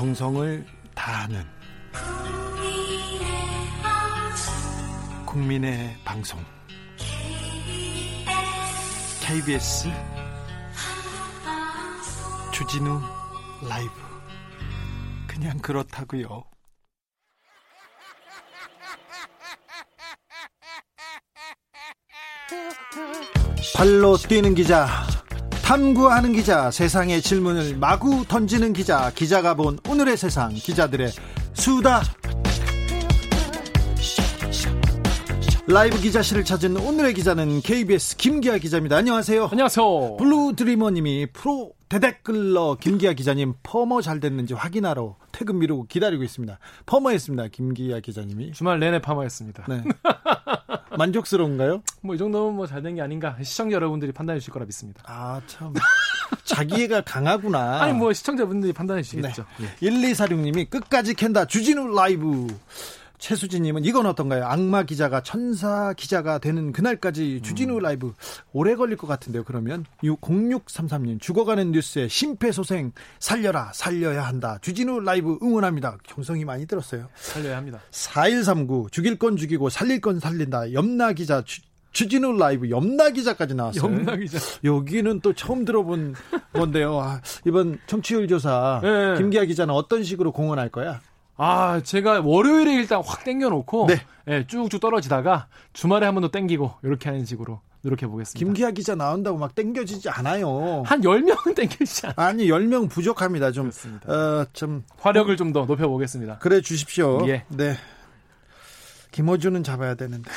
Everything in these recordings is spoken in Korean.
정성을 다하는 국민의 방송 KBS 주진우 라이브. 그냥 그렇다고요. 발로 뛰는 기자, 탐구하는 기자, 세상의 질문을 마구 던지는 기자, 기자가 본 오늘의 세상, 기자들의 수다. 라이브 기자실을 찾은 오늘의 기자는 KBS 김기아 기자입니다. 안녕하세요. 안녕하세요. 블루드리머님이 프로 대댓글러 김기아 기자님 퍼머 잘 됐는지 확인하러 퇴근 미루고 기다리고 있습니다. 퍼머했습니다. 김기아 기자님이 주말 내내 퍼머했습니다. 네. 만족스러운가요? 뭐 이 정도면 뭐 잘 된 게 아닌가, 시청자 여러분들이 판단해 주실 거라 믿습니다. 아, 참 자기애가 강하구나. 아니 뭐 시청자분들이 판단해 주시겠죠. 네. 예. 1246님이 끝까지 캔다 주진우 라이브. 최수진님은 이건 어떤가요? 악마 기자가 천사 기자가 되는 그날까지 주진우 라이브. 오래 걸릴 것 같은데요. 그러면 0633님 죽어가는 뉴스에 심폐소생 살려라, 살려야 한다. 주진우 라이브 응원합니다. 정성이 많이 들었어요. 살려야 합니다. 4139 죽일 건 죽이고 살릴 건 살린다. 염나 기자 주진우 라이브 염나 기자까지 나왔어요. 염나 기자. 여기는 또 처음 들어본 건데요. 아, 이번 청취율 조사 네. 김기아 기자는 어떤 식으로 공헌할 거야? 아, 제가 월요일에 일단 확 땡겨놓고 네. 예, 쭉쭉 떨어지다가 주말에 한 번 더 땡기고 이렇게 하는 식으로 노력해보겠습니다. 김기아 기자 나온다고 막 땡겨지지 않아요. 한 10명은 땡겨지지 않아요. 아니 10명 부족합니다. 좀, 좀 화력을 좀 더 높여보겠습니다. 그래 주십시오. 예. 네. 김어준은 잡아야 되는데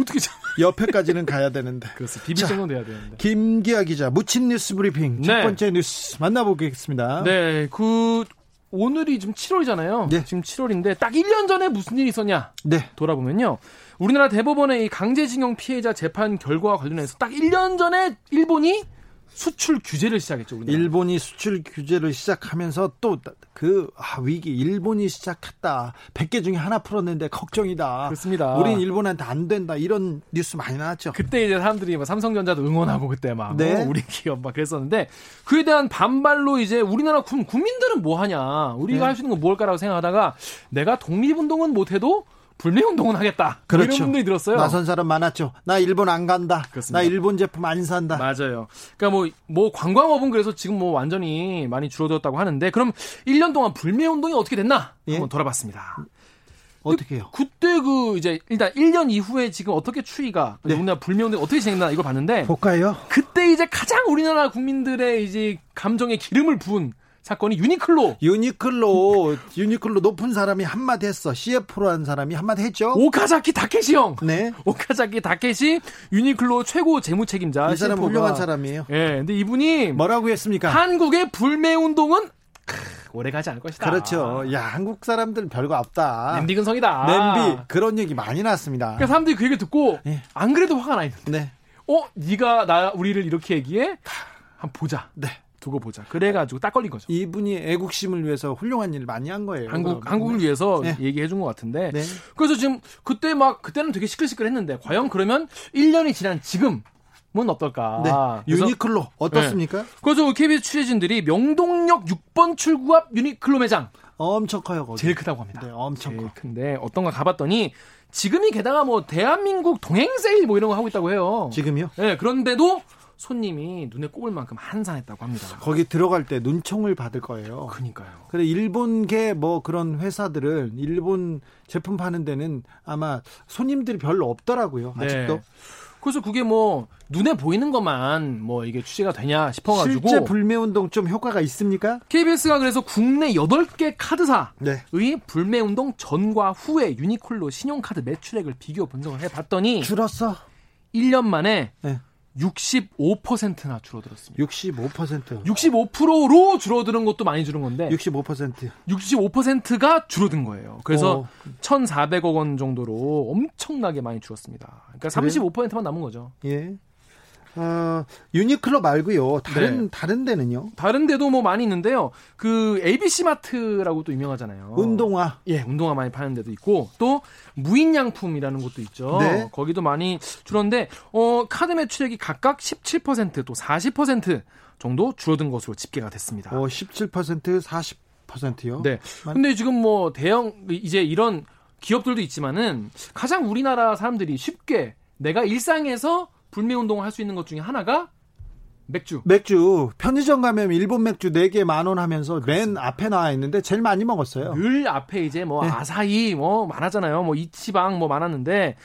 어떻게 잡아? 옆에까지는 가야 되는데. 그렇습니다. 비비정은 돼야 되는데. 김기아 기자 묻힌 뉴스 브리핑. 네. 첫 번째 뉴스 만나보겠습니다. 네. 그 오늘이 지금 7월이잖아요. 네. 지금 7월인데 딱 1년 전에 무슨 일이 있었냐? 네. 돌아보면요. 우리나라 대법원의 이 강제징용 피해자 재판 결과와 관련해서 딱 1년 전에 일본이 수출 규제를 시작했죠. 우리나라. 일본이 수출 규제를 시작하면서 또 그 위기 일본이 시작했다. 100개 중에 하나 풀었는데 걱정이다. 그렇습니다. 우린 일본한테 안 된다. 이런 뉴스 많이 나왔죠. 그때 이제 사람들이 막 삼성전자도 응원하고 그때 막 네. 우리 기업 막 그랬었는데 그에 대한 반발로 이제 우리나라 국민들은 뭐 하냐. 우리가 네. 할 수 있는 건 뭘까라고 생각하다가 내가 독립운동은 못해도 불매운동은 하겠다. 그렇죠. 이런 분들이 들었어요. 나선 사람 많았죠. 나 일본 안 간다. 그렇습니다. 나 일본 제품 안 산다. 맞아요. 그러니까 뭐 관광업은 그래서 지금 뭐 완전히 많이 줄어들었다고 하는데 그럼 1년 동안 불매운동이 어떻게 됐나? 예? 한번 돌아봤습니다. 어떻게 해요? 그때 이제 일단 1년 이후에 지금 어떻게 추이가 네. 우리나라 불매운동이 어떻게 진행됐나 이걸 봤는데 볼까요? 그때 이제 가장 우리나라 국민들의 이제 감정에 기름을 부은 사건이 유니클로 높은 사람이 한마디 했어. CF로 한 사람이 한마디 했죠. 오카자키 다케시 형. 네. 오카자키 다케시 유니클로 최고 재무책임자. 이 사람 훌륭한 사람이에요. 예. 네, 근데 이분이 뭐라고 했습니까? 한국의 불매 운동은 오래 가지 않을 것이다. 그렇죠. 야, 한국 사람들은 별거 없다. 냄비 근성이다. 냄비 그런 얘기 많이 나왔습니다. 그러니까 사람들이 그 얘기 듣고 예. 안 그래도 화가 나 있는데. 네. 네가 우리를 이렇게 얘기해? 한번 보자. 네. 두고 보자. 그래가지고 딱 걸린 거죠. 이분이 애국심을 위해서 훌륭한 일 많이 한 거예요. 한국을 위해서 네. 얘기해준 것 같은데. 네. 그래서 지금 그때는 되게 시끌시끌했는데 과연 그러면 1년이 지난 지금은 어떨까? 네. 유니클로 어떻습니까? 네. 그래서 KBS 취재진들이 명동역 6번 출구 앞 유니클로 매장. 엄청 커요. 거기. 제일 크다고 합니다. 네, 엄청 커. 근데 어떤 거 가봤더니 지금이 게다가 뭐 대한민국 동행세일 뭐 이런 거 하고 있다고 해요. 지금요? 네. 그런데도 손님이 눈에 꼽을 만큼 한산했다고 합니다. 거기 들어갈 때 눈총을 받을 거예요. 그러니까요. 근데 일본계 뭐 그런 회사들은 일본 제품 파는 데는 아마 손님들이 별로 없더라고요. 아직도. 네. 그래서 그게 뭐 눈에 보이는 것만 뭐 이게 취재가 되냐 싶어가지고 실제 불매운동 좀 효과가 있습니까? KBS가 그래서 국내 8개 카드사의 네. 불매운동 전과 후에 유니클로 신용카드 매출액을 비교 분석을 해봤더니 줄었어. 1년 만에 네. 65%나 줄어들었습니다. 65%. 65%로 줄어드는 것도 많이 줄은 건데 65%. 65%가 줄어든 거예요. 그래서 1,400억 원 정도로 엄청나게 많이 줄었습니다. 그러니까 35%만 남은 거죠. 예. 유니클로 말고요. 다른 데는요? 다른 데도 뭐 많이 있는데요. 그 ABC 마트라고 또 유명하잖아요. 운동화. 예, 운동화 많이 파는 데도 있고 또 무인양품이라는 곳도 있죠. 네. 거기도 많이 줄었는데 카드 매출액이 각각 17% 또 40% 정도 줄어든 것으로 집계가 됐습니다. 17%, 40% 10%요? 네. 근데 지금 뭐 대형 이제 이런 기업들도 있지만은 가장 우리나라 사람들이 쉽게 내가 일상에서 불매 운동을 할 수 있는 것 중에 하나가 맥주. 맥주. 편의점 가면 일본 맥주 4개 10,000원 하면서 맨 앞에 나와 있는데 제일 많이 먹었어요. 늘 앞에 이제 뭐 네. 아사히 뭐 많았잖아요. 뭐 이치방 뭐 많았는데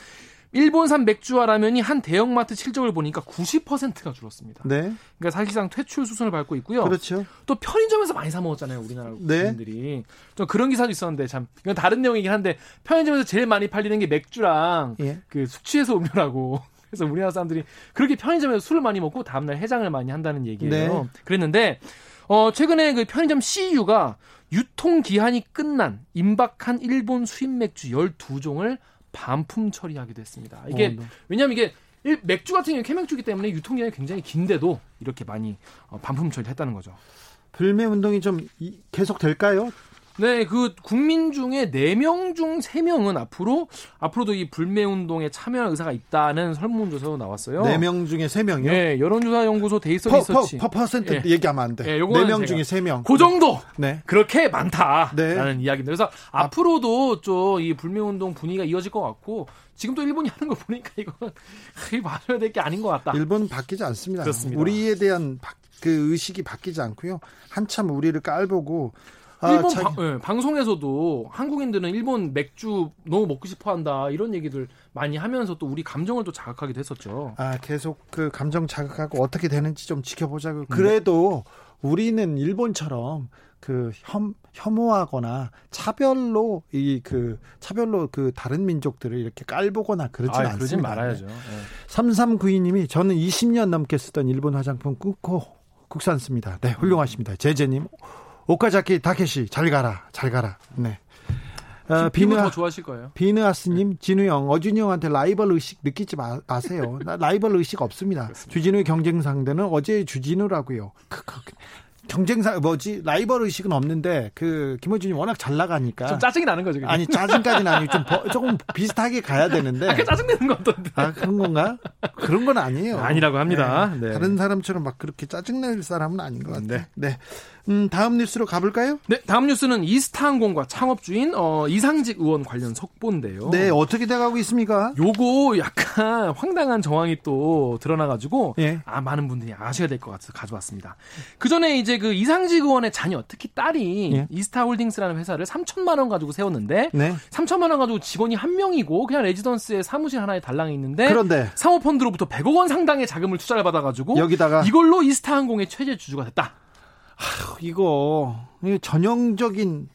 일본산 맥주와 라면이 한 대형마트 실적을 보니까 90%가 줄었습니다. 네. 그러니까 사실상 퇴출 수순을 밟고 있고요. 그렇죠. 또 편의점에서 많이 사 먹었잖아요, 우리나라 국민들이. 네. 좀 그런 기사도 있었는데 참 이건 다른 내용이긴 한데 편의점에서 제일 많이 팔리는 게 맥주랑 예. 그 숙취해소 음료라고. 그래서 우리나라 사람들이 그렇게 편의점에서 술을 많이 먹고 다음날 해장을 많이 한다는 얘기예요. 네. 그랬는데 최근에 그 편의점 CU가 유통기한이 끝난 임박한 일본 수입 맥주 12종을 반품 처리하기도 했습니다. 이게 네. 왜냐하면 이게 맥주 같은 경우는 캔맥주이기 때문에 유통기한이 굉장히 긴데도 이렇게 많이 반품 처리를 했다는 거죠. 불매운동이 좀 계속 될까요? 네, 그 국민 중에 4명 중 3명은 앞으로도 이 불매운동에 참여할 의사가 있다는 설문조사로 나왔어요. 4명 중에 3명이요? 네, 여론조사연구소 데이터 리서치. 퍼센트 네. 얘기하면 안 돼. 네, 4명 중에 3명. 그 정도! 네. 그렇게 많다라는 네. 이야기입니다. 그래서 앞으로도 좀 이 불매운동 분위기가 이어질 것 같고, 지금 또 일본이 하는 거 보니까 이건 맞아야 될 게 아닌 것 같다. 일본은 바뀌지 않습니다. 그렇습니다. 우리에 대한 그 의식이 바뀌지 않고요. 한참 우리를 깔보고, 일본 방송에서도 한국인들은 일본 맥주 너무 먹고 싶어한다 이런 얘기들 많이 하면서 또 우리 감정을 또 자극하기도 했었죠. 아 계속 그 감정 자극하고 어떻게 되는지 좀 지켜보자고. 그래도 우리는 일본처럼 그 혐오하거나 차별로 그 다른 민족들을 이렇게 깔보거나 그러진 않습니다. 그러진 말아야죠. 네. 3392님이 저는 20년 넘게 쓰던 일본 화장품 끊고 국산 씁니다. 네, 훌륭하십니다. 제재님. 오카자키 다케시 잘 가라. 네. 비누 더 좋아하실 거예요. 비누아스님, 네. 진우 형, 어준이 형한테 라이벌 의식 느끼지 마세요. 라이벌 의식 없습니다. 그렇습니다. 주진우의 경쟁 상대는 어제의 주진우라고요. 라이벌 의식은 없는데 그 김어준이 워낙 잘 나가니까 좀 짜증이 나는 거죠. 그게. 아니 짜증까지는 아니고 조금 비슷하게 가야 되는데. 아, 그 짜증 내는 거 어떤데? 아 그런 건가? 그런 건 아니에요. 아니라고 합니다. 네. 네. 다른 사람처럼 막 그렇게 짜증 낼 사람은 아닌 것 같은데. 네. 네. 다음 뉴스로 가볼까요? 네, 다음 뉴스는 이스타항공과 창업주인 이상직 의원 관련 속보인데요. 네, 어떻게 돼가고 있습니까? 요거 약간 황당한 정황이 또 드러나가지고 예. 많은 분들이 아셔야 될 것 같아서 가져왔습니다. 그 전에 이제 그 이상직 의원의 자녀, 특히 딸이 예. 이스타홀딩스라는 회사를 3,000만 원 가지고 세웠는데 네. 3,000만 원 가지고 직원이 한 명이고 그냥 레지던스에 사무실 하나에 달랑 있는데 그런데 상호펀드로부터 100억 원 상당의 자금을 투자를 받아가지고 여기다가 이걸로 이스타항공의 최대 주주가 됐다. 이거 전형적인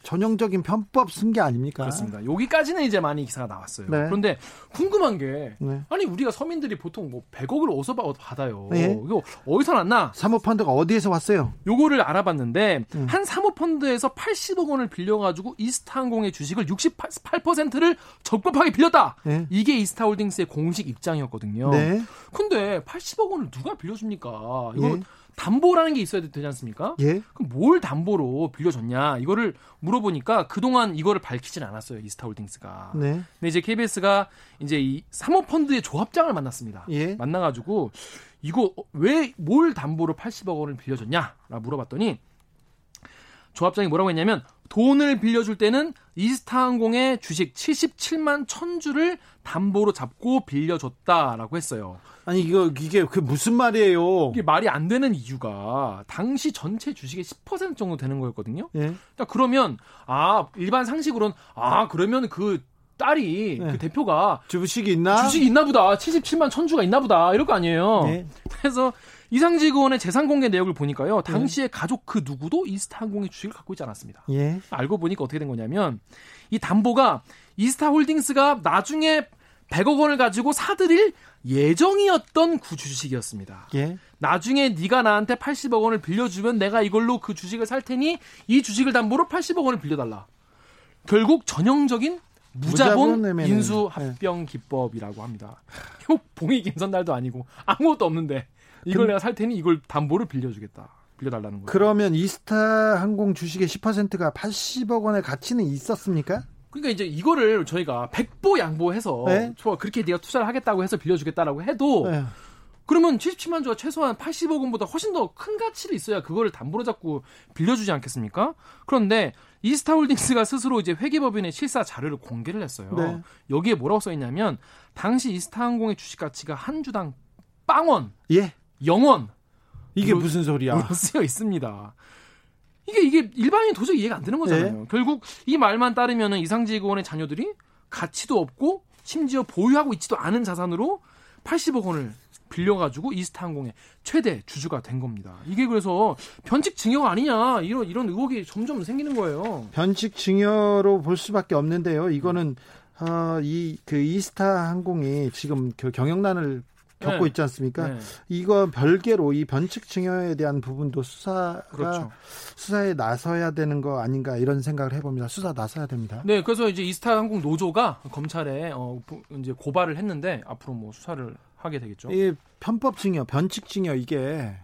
편법 쓴 게 아닙니까? 그렇습니다. 여기까지는 이제 많이 기사가 나왔어요. 네. 그런데 궁금한 게 네. 아니 우리가 서민들이 보통 뭐 100억을 어디서 받아요? 네. 이거 어디서 났나? 사모펀드가 어디에서 왔어요? 요거를 알아봤는데 한 사모펀드에서 80억 원을 빌려가지고 이스타항공의 주식을 68%를 적법하게 빌렸다. 네. 이게 이스타홀딩스의 공식 입장이었거든요. 네. 근데 80억 원을 누가 빌려줍니까? 이거 네. 담보라는 게 있어야 되지 않습니까? 예? 그럼 뭘 담보로 빌려줬냐? 이거를 물어보니까 그동안 이거를 밝히진 않았어요. 이스타홀딩스가. 네. 근데 이제 KBS가 이제 이 사모펀드의 조합장을 만났습니다. 예? 만나가지고 이거 왜 뭘 담보로 80억 원을 빌려줬냐라 물어봤더니 조합장이 뭐라고 했냐면 돈을 빌려줄 때는 이스타항공의 주식 77만 1,000주를 담보로 잡고 빌려줬다라고 했어요. 아니 이게 그 무슨 말이에요? 이게 말이 안 되는 이유가 당시 전체 주식의 10% 정도 되는 거였거든요. 예? 그러니까 그러면 일반 상식으로는 그러면 그 딸이 네. 그 대표가 주식이 있나 보다. 77만 1,000주가 있나 보다. 이럴 거 아니에요. 네. 그래서 이상직 의원의 재산 공개 내역을 보니까요. 당시에 가족 그 누구도 이스타항공의 주식을 갖고 있지 않았습니다. 예. 알고 보니까 어떻게 된 거냐면 이 담보가 이스타홀딩스가 나중에 100억 원을 가지고 사들일 예정이었던 그 주식이었습니다. 예. 나중에 네가 나한테 80억 원을 빌려주면 내가 이걸로 그 주식을 살 테니 이 주식을 담보로 80억 원을 빌려달라. 결국 전형적인 무자본 인수 합병 기법이라고 합니다. 이거 봉이 김선달도 아니고 아무것도 없는데 이걸 내가 살 테니 이걸 담보로 빌려주겠다. 빌려달라는 거예요. 그러면 이스타항공 주식의 10%가 80억 원의 가치는 있었습니까? 그러니까 이제 이거를 저희가 100보 양보해서 네? 그렇게 네가 투자를 하겠다고 해서 빌려주겠다라고 해도 네. 그러면 77만 주가 최소한 80억 원보다 훨씬 더 큰 가치를 있어야 그거를 담보로 잡고 빌려주지 않겠습니까? 그런데 이스타홀딩스가 스스로 이제 회계법인의 실사 자료를 공개를 했어요. 네. 여기에 뭐라고 써있냐면 당시 이스타항공의 주식 가치가 한 주당 빵원, 예, 영원. 이게 무슨 소리야? 쓰여 있습니다. 이게 일반인 도저히 이해가 안 되는 거잖아요. 네. 결국 이 말만 따르면은 이상직 의원의 자녀들이 가치도 없고 심지어 보유하고 있지도 않은 자산으로 80억 원을 빌려가지고 이스타항공의 최대 주주가 된 겁니다. 이게 그래서 변칙증여 아니냐 이런 의혹이 점점 생기는 거예요. 변칙증여로 볼 수밖에 없는데요. 이거는 이스타항공이 지금 경영난을 겪고 네. 있지 않습니까? 네. 이건 별개로 이 변칙증여에 대한 부분도 그렇죠. 수사에 나서야 되는 거 아닌가 이런 생각을 해봅니다. 수사 나서야 됩니다. 네, 그래서 이제 이스타항공 노조가 검찰에 이제 고발을 했는데 앞으로 뭐 수사를 하게 되겠죠. 이 편법증여, 변칙증여 이게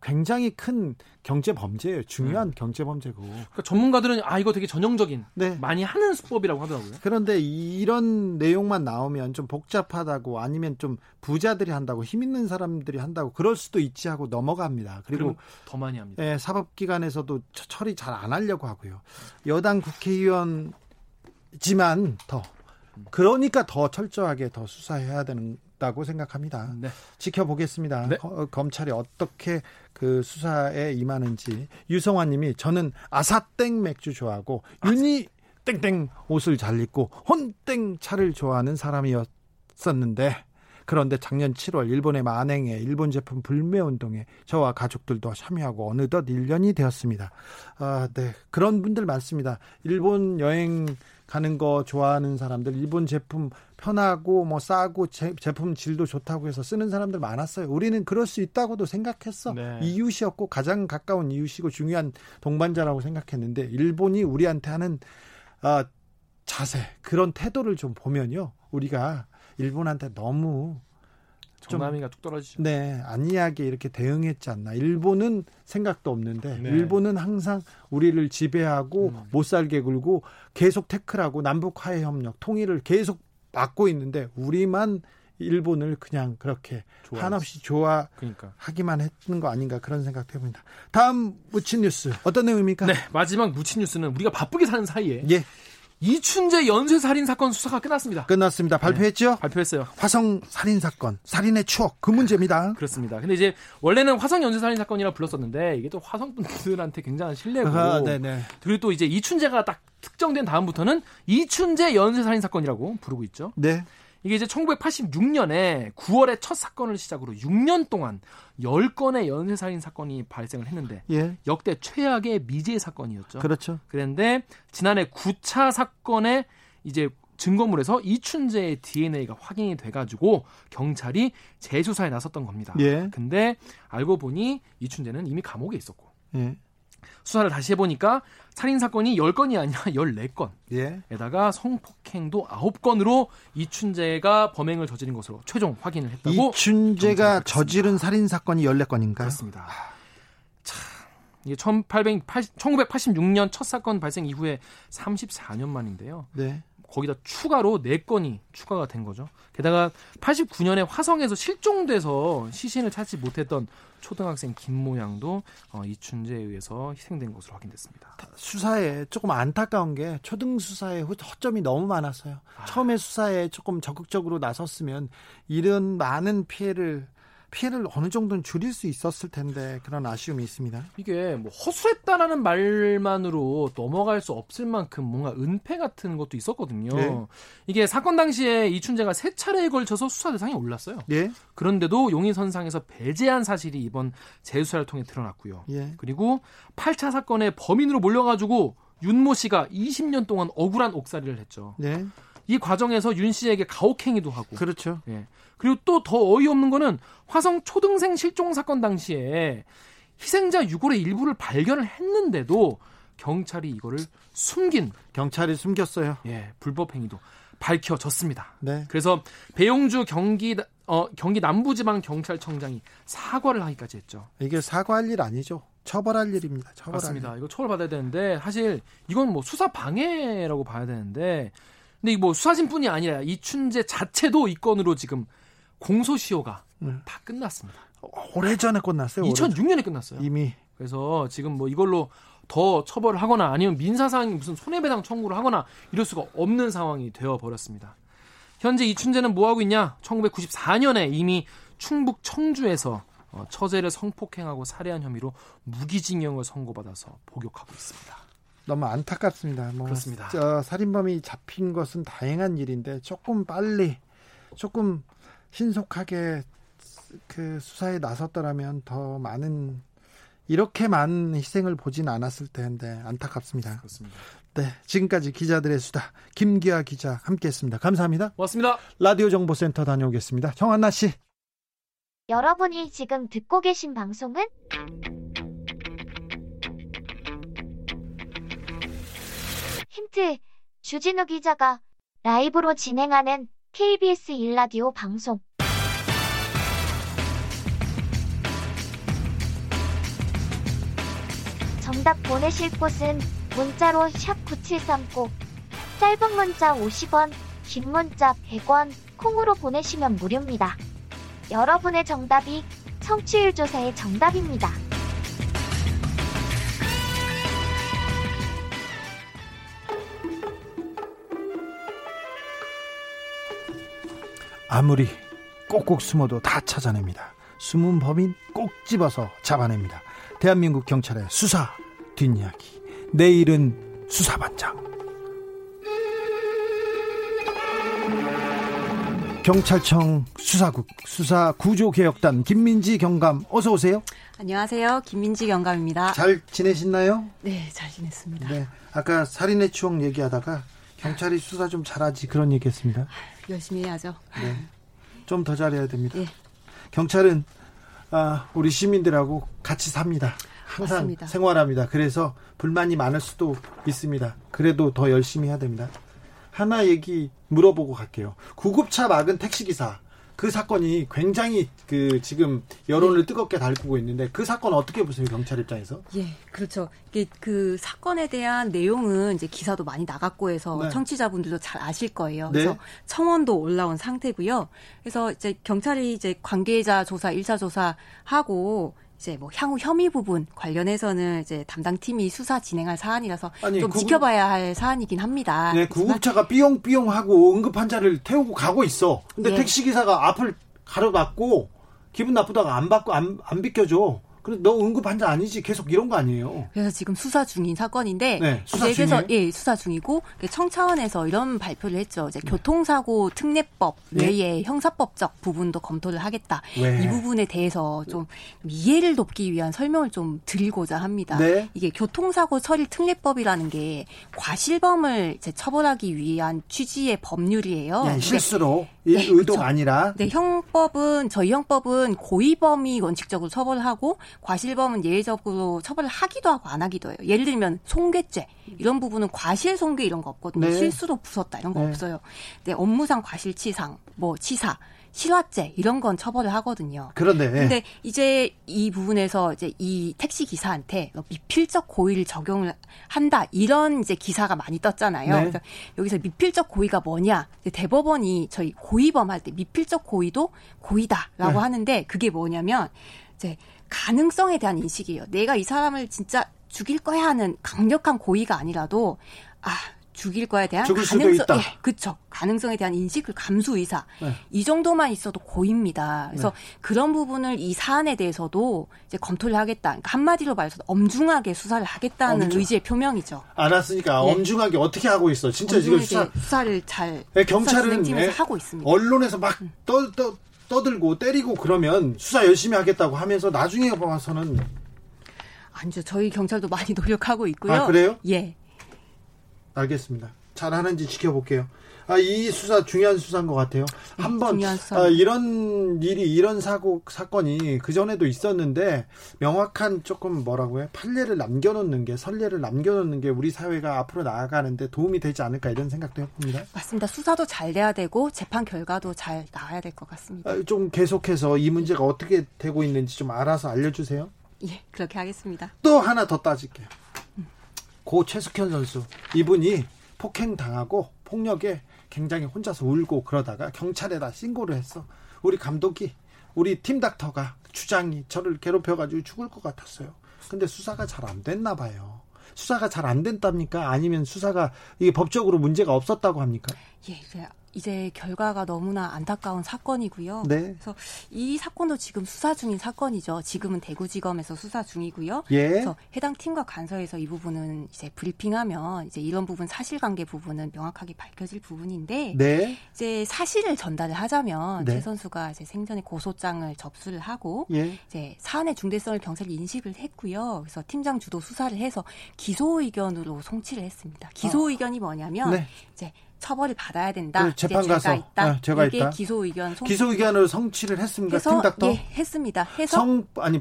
굉장히 큰 경제 범죄예요. 중요한 경제 범죄고. 그러니까 전문가들은 이거 되게 전형적인 많이 하는 수법이라고 하더라고요. 그런데 이런 내용만 나오면 좀 복잡하다고 아니면 좀 부자들이 한다고 힘 있는 사람들이 한다고 그럴 수도 있지 하고 넘어갑니다. 그리고 더 많이 합니다. 예, 사법기관에서도 처리 잘 안 하려고 하고요. 여당 국회의원지만 그러니까 더 철저하게 더 수사해야 된다고 생각합니다. 네. 지켜보겠습니다. 네. 검찰이 어떻게 그 수사에 임하는지. 유성환님이 저는 아사땡 맥주 좋아하고 유니땡땡 옷을 잘 입고 혼땡 차를 좋아하는 사람이었었는데 그런데 작년 7월 일본의 만행에 일본 제품 불매운동에 저와 가족들도 참여하고 어느덧 1년이 되었습니다. 그런 분들 많습니다. 일본 여행 가는 거 좋아하는 사람들, 일본 제품 편하고 뭐 싸고 제품 질도 좋다고 해서 쓰는 사람들 많았어요. 우리는 그럴 수 있다고도 생각했어. 네. 이웃이었고 가장 가까운 이웃이고 중요한 동반자라고 생각했는데 일본이 우리한테 하는 자세, 그런 태도를 좀 보면요. 우리가 일본한테 너무 정남이가 뚝 떨어지죠. 네, 안이하게 이렇게 대응했지 않나. 일본은 생각도 없는데 네. 일본은 항상 우리를 지배하고 못 살게 굴고 계속 태클하고 남북 화해 협력 통일을 계속 막고 있는데 우리만 일본을 그냥 그렇게 한없이 좋아하기만 했는 거 아닌가 그런 생각 해봅니다. 다음 무친 뉴스 어떤 내용입니까? 네, 마지막 무친 뉴스는 우리가 바쁘게 사는 사이에. 예. 이춘재 연쇄살인 사건 수사가 끝났습니다. 발표했죠? 네, 발표했어요. 화성 살인 사건, 살인의 추억, 그 문제입니다. 그렇습니다. 근데 이제 원래는 화성 연쇄살인 사건이라 불렀었는데 이게 또 화성 분들한테 굉장한 신뢰고 그리고 또 이제 이춘재가 딱 특정된 다음부터는 이춘재 연쇄살인 사건이라고 부르고 있죠. 네. 이게 이제 1986년에 9월에 첫 사건을 시작으로 6년 동안 10건의 연쇄살인 사건이 발생을 했는데 예. 역대 최악의 미제 사건이었죠. 그렇죠. 그런데 지난해 9차 사건에 이제 증거물에서 이춘재의 DNA가 확인이 돼가지고 경찰이 재수사에 나섰던 겁니다. 예. 근데 알고 보니 이춘재는 이미 감옥에 있었고 예. 수사를 다시 해보니까 살인사건이 10건이 아니라 14건에다가 성폭행도 9건으로 이춘재가 범행을 저지른 것으로 최종 확인을 했다고. 이춘재가 저지른 살인사건이 14건인가요? 그렇습니다. 참, 이게 1986년 첫 사건 발생 이후에 34년 만인데요. 네. 거기다 추가로 4건이 추가가 된 거죠. 게다가 89년에 화성에서 실종돼서 시신을 찾지 못했던 초등학생 김모 양도 이춘재에 의해서 희생된 것으로 확인됐습니다. 수사에 조금 안타까운 게 초등 수사에 허점이 너무 많았어요. 처음에 수사에 조금 적극적으로 나섰으면 이런 많은 피해를 어느 정도는 줄일 수 있었을 텐데 그런 아쉬움이 있습니다. 이게 뭐 허술했다라는 말만으로 넘어갈 수 없을 만큼 뭔가 은폐 같은 것도 있었거든요. 네. 이게 사건 당시에 이춘재가 3차례에 걸쳐서 수사 대상이 올랐어요. 네. 그런데도 용인선상에서 배제한 사실이 이번 재수사를 통해 드러났고요. 네. 그리고 8차 사건에 범인으로 몰려가지고 윤모 씨가 20년 동안 억울한 옥살이를 했죠. 네. 이 과정에서 윤 씨에게 가혹행위도 하고. 그렇죠. 예. 그리고 또 더 어이없는 거는 화성 초등생 실종 사건 당시에 희생자 유골의 일부를 발견을 했는데도 경찰이 이거를 경찰이 숨겼어요. 예, 불법 행위도 밝혀졌습니다. 네. 그래서 배용주 경기 남부지방경찰청장이 사과를 하기까지 했죠. 이게 사과할 일 아니죠. 처벌할 일입니다. 맞습니다. 이거 처벌받아야 되는데 사실 이건 뭐 수사 방해라고 봐야 되는데 근데 뭐 수사진뿐이 아니라 이춘재 자체도 이 건으로 지금 공소시효가 다 끝났습니다. 오래전에 끝났어요. 2006년에 끝났어요. 이미. 그래서 지금 뭐 이걸로 더 처벌을 하거나 아니면 민사상 무슨 손해배상 청구를 하거나 이럴 수가 없는 상황이 되어버렸습니다. 현재 이춘재는 뭐하고 있냐? 1994년에 이미 충북 청주에서 처제를 성폭행하고 살해한 혐의로 무기징역을 선고받아서 복역하고 있습니다. 너무 안타깝습니다. 뭐 그렇습니다. 살인범이 잡힌 것은 다행한 일인데 조금 빨리, 조금 신속하게 그 수사에 나섰더라면 더 많은, 이렇게 많은 희생을 보진 않았을 텐데 안타깝습니다. 그렇습니다. 네, 지금까지 기자들의 수다 김기아 기자 함께했습니다. 감사합니다. 고맙습니다. 라디오 정보센터 다녀오겠습니다. 정한나 씨. 여러분이 지금 듣고 계신 방송은 힌트, 주진우 기자가 라이브로 진행하는 KBS 1라디오 방송. 정답 보내실 곳은 문자로 샵 9739, 짧은 문자 50원, 긴 문자 100원, 콩으로 보내시면 무료입니다. 여러분의 정답이 청취율 조사의 정답입니다. 아무리 꼭꼭 숨어도 다 찾아냅니다. 숨은 범인 꼭 집어서 잡아냅니다. 대한민국 경찰의 수사 뒷이야기. 내일은 수사반장. 경찰청 수사국 수사구조개혁단 김민지 경감, 어서 오세요. 안녕하세요. 김민지 경감입니다. 잘 지내셨나요? 네, 잘 지냈습니다. 네, 아까 살인의 추억 얘기하다가 경찰이 수사 좀 잘하지 그런 얘기했습니다. 열심히 해야죠. 네, 좀 더 잘해야 됩니다. 네. 경찰은 우리 시민들하고 같이 삽니다. 항상 맞습니다. 생활합니다. 그래서 불만이 많을 수도 있습니다. 그래도 더 열심히 해야 됩니다. 하나 얘기 물어보고 갈게요. 구급차 막은 택시기사, 그 사건이 굉장히 그 지금 여론을 뜨겁게 달구고 있는데 그 사건 어떻게 보세요, 경찰 입장에서? 예, 그렇죠. 그 사건에 대한 내용은 이제 기사도 많이 나갔고 해서 네. 청취자분들도 잘 아실 거예요. 그래서 네. 청원도 올라온 상태고요. 그래서 이제 경찰이 이제 관계자 조사 1차 조사하고 이제 뭐 향후 혐의 부분 관련해서는 이제 담당 팀이 수사 진행할 사안이라서 지켜봐야 할 사안이긴 합니다. 네, 구급차가 삐용삐용 하고 응급 환자를 태우고 가고 있어. 근데 예. 택시 기사가 앞을 가로막고 기분 나쁘다가 안 받고 안 비켜줘. 그래서 너 응급 환자 아니지? 계속 이런 거 아니에요? 그래서 지금 수사 중인 사건인데, 네, 수사 중이에요? 예, 수사 중이고 청 차원에서 이런 발표를 했죠. 이제 네. 교통사고 특례법 외에 형사법적 부분도 검토를 하겠다. 네. 이 부분에 대해서 좀 이해를 돕기 위한 설명을 좀 드리고자 합니다. 네. 이게 교통사고 처리 특례법이라는 게 과실범을 이제 처벌하기 위한 취지의 법률이에요. 네, 실수로. 네, 의도가 그렇죠. 아니라. 네, 형법은, 저희 형법은 고의범이 원칙적으로 처벌하고 과실범은 예외적으로 처벌을 하기도 하고 안 하기도 해요. 예를 들면 손괴죄 이런 부분은 과실손괴 이런 거 없거든요. 네. 실수로 부쉈다 이런 거 네. 없어요. 네, 업무상 과실치상, 뭐 치사, 실화죄 이런 건 처벌을 하거든요. 그런데. 근데 이제 이 부분에서 이제 이 택시 기사한테 미필적 고의를 적용을 한다 이런 이제 기사가 많이 떴잖아요. 네. 그래서 여기서 미필적 고의가 뭐냐? 이제 대법원이 저희 고의범 할 때 미필적 고의도 고의다라고 네. 하는데 그게 뭐냐면 이제 가능성에 대한 인식이에요. 내가 이 사람을 진짜 죽일 거야 하는 강력한 고의가 아니라도 죽일 거에 대한 가능성, 예, 그쵸. 가능성에 대한 인식을 감수 의사. 네. 이 정도만 있어도 고의입니다. 그래서 네. 그런 부분을 이 사안에 대해서도 이제 검토를 하겠다. 그러니까 한마디로 말해서 엄중하게 수사를 하겠다는 의지의 표명이죠. 알았으니까 네. 엄중하게 어떻게 하고 있어. 진짜 지금 수사를 잘 네, 경찰은 수사 하고 있습니다. 언론에서 막 떠들고 때리고 그러면 수사 열심히 하겠다고 하면서 나중에 봐서는 아니죠. 저희 경찰도 많이 노력하고 있고요. 아, 그래요? 예. 알겠습니다. 잘하는지 지켜볼게요. 이 수사 중요한 수사인 것 같아요. 한번 이런 일이, 이런 사건이 그전에도 있었는데 명확한 조금 뭐라고 해? 판례를 남겨놓는 게, 선례를 남겨놓는 게 우리 사회가 앞으로 나아가는데 도움이 되지 않을까 이런 생각도 해봅니다. 맞습니다. 수사도 잘 돼야 되고 재판 결과도 잘 나와야 될 것 같습니다. 좀 계속해서 이 문제가 어떻게 되고 있는지 좀 알아서 알려주세요. 예, 그렇게 하겠습니다. 또 하나 더 따질게요. 고 최숙현 선수, 이분이 폭행당하고 폭력에 굉장히 혼자서 울고 그러다가 경찰에다 신고를 했어. 우리 감독이 우리 팀 닥터가 주장이 저를 괴롭혀가지고 죽을 것 같았어요. 근데 수사가 잘 안 됐나 봐요. 수사가 잘 안 된답니까? 아니면 수사가 이게 법적으로 문제가 없었다고 합니까? 예, 이제 결과가 너무나 안타까운 사건이고요. 네. 그래서 이 사건도 지금 수사 중인 사건이죠. 지금은 대구지검에서 수사 중이고요. 예. 그래서 해당 팀과 간서에서 이 부분은 이제 브리핑하면 이제 이런 부분 사실관계 부분은 명확하게 밝혀질 부분인데, 네. 이제 사실을 전달을 하자면 네. 최 선수가 이제 생전에 고소장을 접수를 하고 예. 이제 사안의 중대성을 경찰이 인식을 했고요. 그래서 팀장 주도 수사를 해서 기소 의견으로 송치를 했습니다. 기소 의견이 뭐냐면 네. 이제 처벌을 받아야 된다. 재판 이제 가서 제가 이게 있다. 기소 의견으로 성취를 했습니다. 팀닥터 예, 했습니다. 해서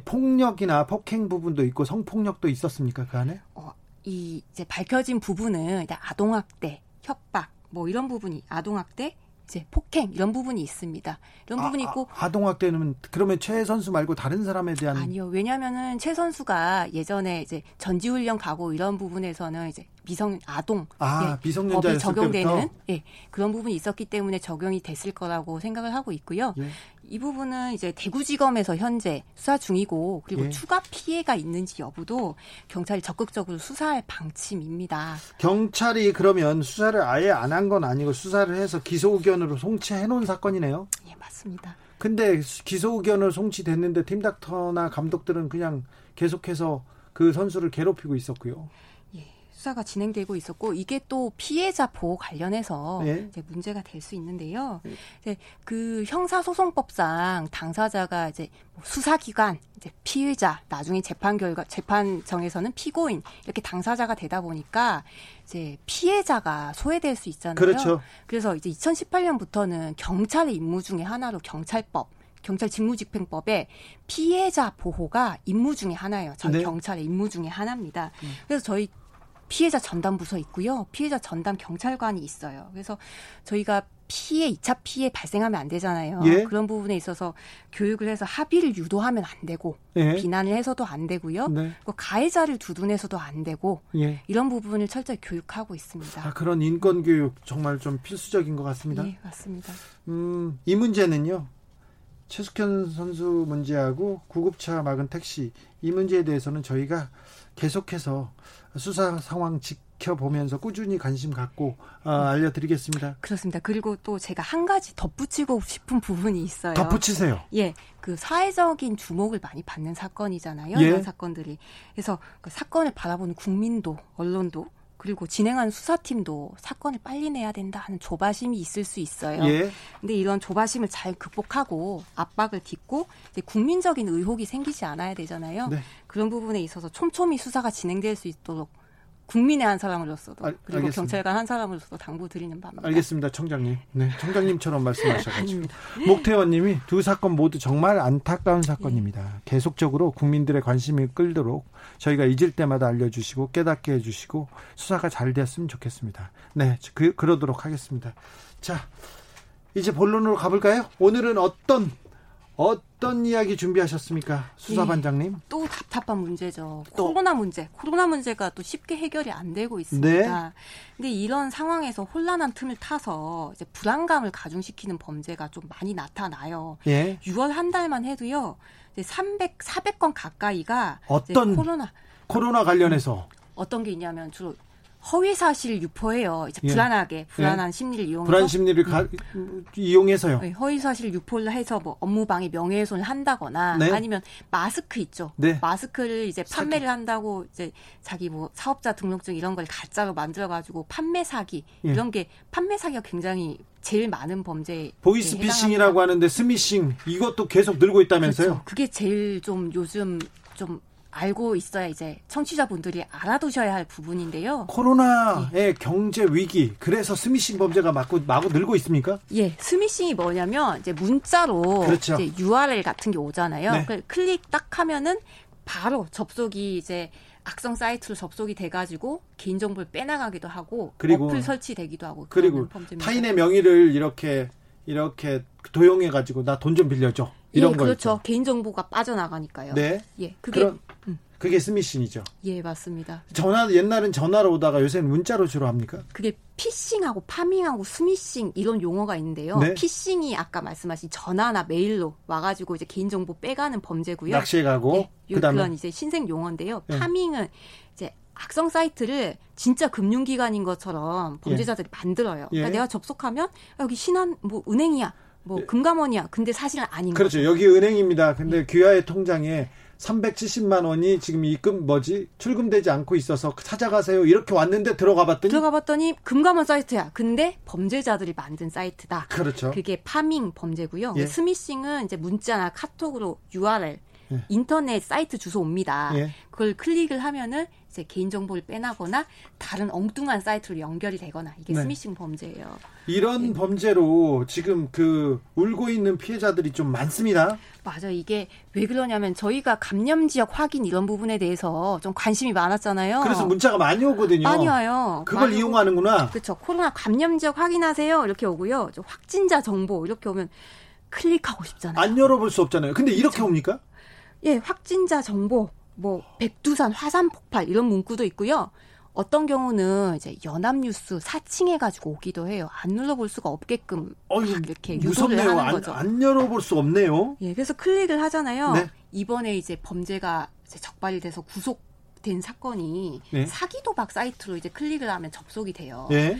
폭력이나 폭행 부분도 있고 성폭력도 있었습니까 그 안에? 이 이제 밝혀진 부분은 이제 아동학대, 협박 뭐 이런 부분이 아동학대, 이제 폭행 이런 부분이 있습니다. 이런 부분이 있고 아동학대는 그러면 최 선수 말고 다른 사람에 대한 아니요. 왜냐하면은 최 선수가 예전에 이제 전지훈련 가고 이런 부분에서는 이제 미성년자에 예, 적용되는 예, 그런 부분이 있었기 때문에 적용이 됐을 거라고 생각을 하고 있고요. 예. 이 부분은 이제 대구지검에서 현재 수사 중이고 그리고 예. 추가 피해가 있는지 여부도 경찰이 적극적으로 수사할 방침입니다. 경찰이 그러면 수사를 아예 안 한 건 아니고 수사를 해서 기소 의견으로 송치해 놓은 사건이네요. 예, 맞습니다. 근데 기소 의견으로 송치됐는데 팀닥터나 감독들은 그냥 계속해서 그 선수를 괴롭히고 있었고요. 수사가 진행되고 있었고 이게 또 피해자 보호 관련해서 예? 이제 문제가 될 수 있는데요. 예. 이제 그 형사소송법상 당사자가 이제 수사기관, 이제 피의자, 나중에 재판정에서는 피고인 이렇게 당사자가 되다 보니까 이제 피해자가 소외될 수 있잖아요. 그렇죠. 그래서 이제 2018년부터는 경찰의 임무 중에 하나로 경찰 직무집행법에 피해자 보호가 임무 중에 하나예요. 전 네. 경찰의 임무 중에 하나입니다. 그래서 저희 피해자 전담 부서 있고요. 피해자 전담 경찰관이 있어요. 그래서 저희가 2차 피해 발생하면 안 되잖아요. 예? 그런 부분에 있어서 교육을 해서 합의를 유도하면 안 되고 예? 비난을 해서도 안 되고요. 네. 가해자를 두둔해서도 안 되고 예. 이런 부분을 철저히 교육하고 있습니다. 그런 인권 교육 정말 좀 필수적인 것 같습니다. 네, 맞습니다. 이 문제는요. 최숙현 선수 문제하고 구급차 막은 택시 이 문제에 대해서는 저희가 계속해서 수사 상황 지켜보면서 꾸준히 관심 갖고 알려드리겠습니다. 그렇습니다. 그리고 또 제가 한 가지 덧붙이고 싶은 부분이 있어요. 덧붙이세요. 예, 그 사회적인 주목을 많이 받는 사건이잖아요. 예. 이런 사건들이. 그래서 그 사건을 바라보는 국민도 언론도 그리고 진행하는 수사팀도 사건을 빨리 내야 된다 하는 조바심이 있을 수 있어요. 그런데 예. 이런 조바심을 잘 극복하고 압박을 딛고 이제 국민적인 의혹이 생기지 않아야 되잖아요. 네. 그런 부분에 있어서 촘촘히 수사가 진행될 수 있도록 국민의 한 사람으로서도 그리고 알겠습니다. 경찰관 한 사람으로서도 당부드리는 바입니다. 알겠습니다. 청장님. 네, 청장님처럼 말씀하셔가지고. 목태원님이 두 사건 모두 정말 안타까운 사건입니다. 네. 계속적으로 국민들의 관심이 끌도록 저희가 잊을 때마다 알려주시고 깨닫게 해주시고 수사가 잘 됐으면 좋겠습니다. 네, 그러도록 하겠습니다. 자, 이제 본론으로 가볼까요? 오늘은 어떤 이야기 준비하셨습니까? 수사반장님. 네, 또 답답한 문제죠. 코로나 문제가 또 쉽게 해결이 안 되고 있습니다. 그런데 네. 이런 상황에서 혼란한 틈을 타서 이제 불안감을 가중시키는 범죄가 좀 많이 나타나요. 예. 6월 한 달만 해도요. 이제 400건 가까이가 어떤 코로나 관련해서 어떤 게 있냐면 주로 허위사실 유포해요. 이제 불안하게, 불안한 심리를 이용해서. 불안 심리를 이용해서요. 네, 허위사실 유포를 해서 뭐 업무방해 명예훼손을 한다거나 네. 아니면 마스크 있죠. 네. 마스크를 이제 판매를 한다고 이제 자기 뭐 사업자 등록증 이런 걸 가짜로 만들어가지고 판매 사기. 예. 이런 게 판매 사기가 굉장히 제일 많은 범죄에 보이스피싱이라고 하는데 스미싱 이것도 계속 늘고 있다면서요. 그렇죠. 그게 제일 좀 요즘 좀 알고 있어야 이제 청취자분들이 알아두셔야 할 부분인데요. 코로나의 예. 경제 위기, 그래서 스미싱 범죄가 마구 늘고 있습니까? 예, 스미싱이 뭐냐면 이제 문자로 그렇죠. 이제 URL 같은 게 오잖아요. 네. 그걸 클릭 딱 하면은 바로 접속이 이제 악성 사이트로 접속이 돼가지고 개인정보를 빼나가기도 하고 그리고, 어플 설치되기도 하고 그리고 타인의 명의를 이렇게 도용해가지고 나 돈 좀 빌려줘. 이런 예, 그렇죠. 개인정보가 빠져나가니까요. 네. 예, 그게 그게 스미싱이죠. 예, 맞습니다. 옛날엔 전화로 오다가 요새는 문자로 주로 합니까? 그게 피싱하고 파밍하고 스미싱 이런 용어가 있는데요. 네? 피싱이 아까 말씀하신 전화나 메일로 와가지고 이제 개인정보 빼가는 범죄고요. 낚시가고 네, 그다음에 이제 신생 용어인데요. 파밍은 이제 악성 사이트를 진짜 금융기관인 것처럼 범죄자들이 만들어요. 그러니까 내가 접속하면 여기 신한 뭐 은행이야, 뭐 금감원이야. 근데 사실은 아닌 거죠. 그렇죠. 여기 은행입니다. 근데 귀하의 통장에 370만 원이 지금 출금되지 않고 있어서 찾아가세요. 이렇게 왔는데 들어가봤더니 금감원 사이트야. 근데 범죄자들이 만든 사이트다. 그렇죠. 그게 파밍 범죄고요. 예. 스미싱은 이제 문자나 카톡으로 URL, 예. 인터넷 사이트 주소 옵니다. 예. 그걸 클릭을 하면은 이제 개인정보를 빼내거나 다른 엉뚱한 사이트로 연결이 되거나 이게 네. 스미싱 범죄예요. 이런 범죄로 지금 울고 있는 피해자들이 좀 많습니다. 맞아요. 이게 왜 그러냐면 저희가 감염 지역 확인 이런 부분에 대해서 좀 관심이 많았잖아요. 그래서 문자가 많이 오거든요. 많이 와요. 그걸 이용하는구나. 그렇죠. 코로나 감염 지역 확인하세요. 이렇게 오고요. 확진자 정보 이렇게 오면 클릭하고 싶잖아요. 안 열어볼 수 없잖아요. 근데 이렇게 옵니까? 예, 확진자 정보. 백두산 화산 폭발 이런 문구도 있고요. 어떤 경우는 이제 연합뉴스 사칭해가지고 오기도 해요. 안 눌러볼 수가 없게끔 이렇게 유도를 무섭네요. 하는 거죠. 안 열어볼 수 없네요. 예, 그래서 클릭을 하잖아요. 네. 이번에 이제 범죄가 이제 적발이 돼서 구속된 사건이 네. 사기도박 사이트로 이제 클릭을 하면 접속이 돼요. 네.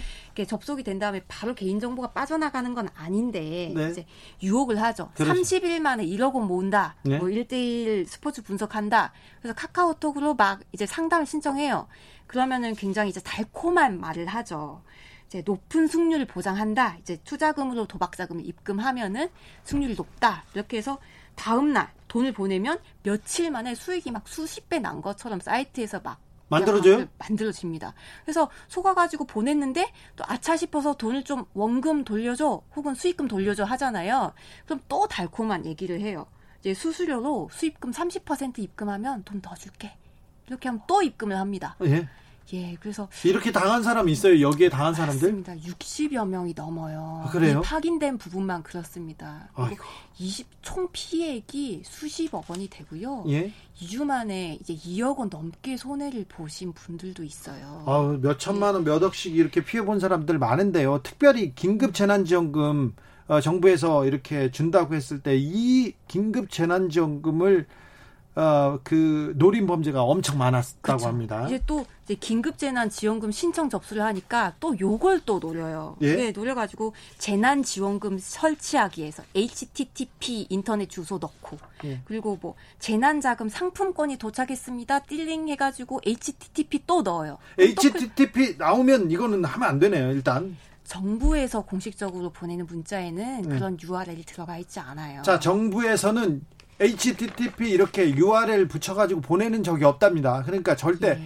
접속이 된 다음에 바로 개인정보가 빠져나가는 건 아닌데 네. 이제 유혹을 하죠. 그렇죠. 30일 만에 1억 원 모은다. 네. 1:1 스포츠 분석한다. 그래서 카카오톡으로 막 이제 상담을 신청해요. 그러면은 굉장히 이제 달콤한 말을 하죠. 이제 높은 승률을 보장한다. 이제 투자금으로 도박자금을 입금하면은 승률이 높다. 이렇게 해서 다음 날 돈을 보내면 며칠 만에 수익이 막 수십 배 난 것처럼 사이트에서 막 만들어져요? 만들어집니다. 그래서 속아가지고 보냈는데 또 아차 싶어서 돈을 좀 원금 돌려줘 혹은 수익금 돌려줘 하잖아요. 그럼 또 달콤한 얘기를 해요. 이제 수수료로 수익금 30% 입금하면 돈 더 줄게. 이렇게 하면 또 입금을 합니다. 예. 예, 그래서 이렇게 당한 사람이 있어요. 여기에 당한 사람들? 맞습니다. 60여 명이 넘어요. 아, 그래요? 확인된 부분만 그렇습니다. 총 피해액이 수십억 원이 되고요. 예? 2주 만에 이제 2억 원 넘게 손해를 보신 분들도 있어요. 몇 천만 원, 몇 억씩 이렇게 피해 본 사람들 많은데요. 특별히 긴급 재난지원금 정부에서 이렇게 준다고 했을 때 이 긴급 재난지원금을 노린 범죄가 엄청 많았다고 그렇죠. 합니다. 이제 또 이제 긴급재난지원금 신청 접수를 하니까 또 요걸 또 노려요. 예? 네, 노려가지고 재난지원금 설치하기 위해서 HTTP 인터넷 주소 넣고 예. 그리고 재난자금 상품권이 도착했습니다. 띨링 해가지고 HTTP 또 넣어요. HTTP 나오면 이거는 하면 안 되네요. 일단. 정부에서 공식적으로 보내는 문자에는 그런 URL이 들어가 있지 않아요. 자, 정부에서는 HTTP 이렇게 URL 붙여가지고 보내는 적이 없답니다. 그러니까 절대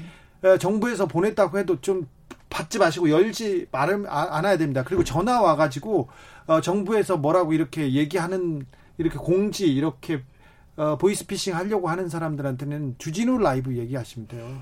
정부에서 보냈다고 해도 좀 받지 마시고 열지 않아야 됩니다. 그리고 전화 와가지고 정부에서 뭐라고 이렇게 얘기하는 이렇게 공지 이렇게 보이스피싱 하려고 하는 사람들한테는 주진우 라이브 얘기하시면 돼요.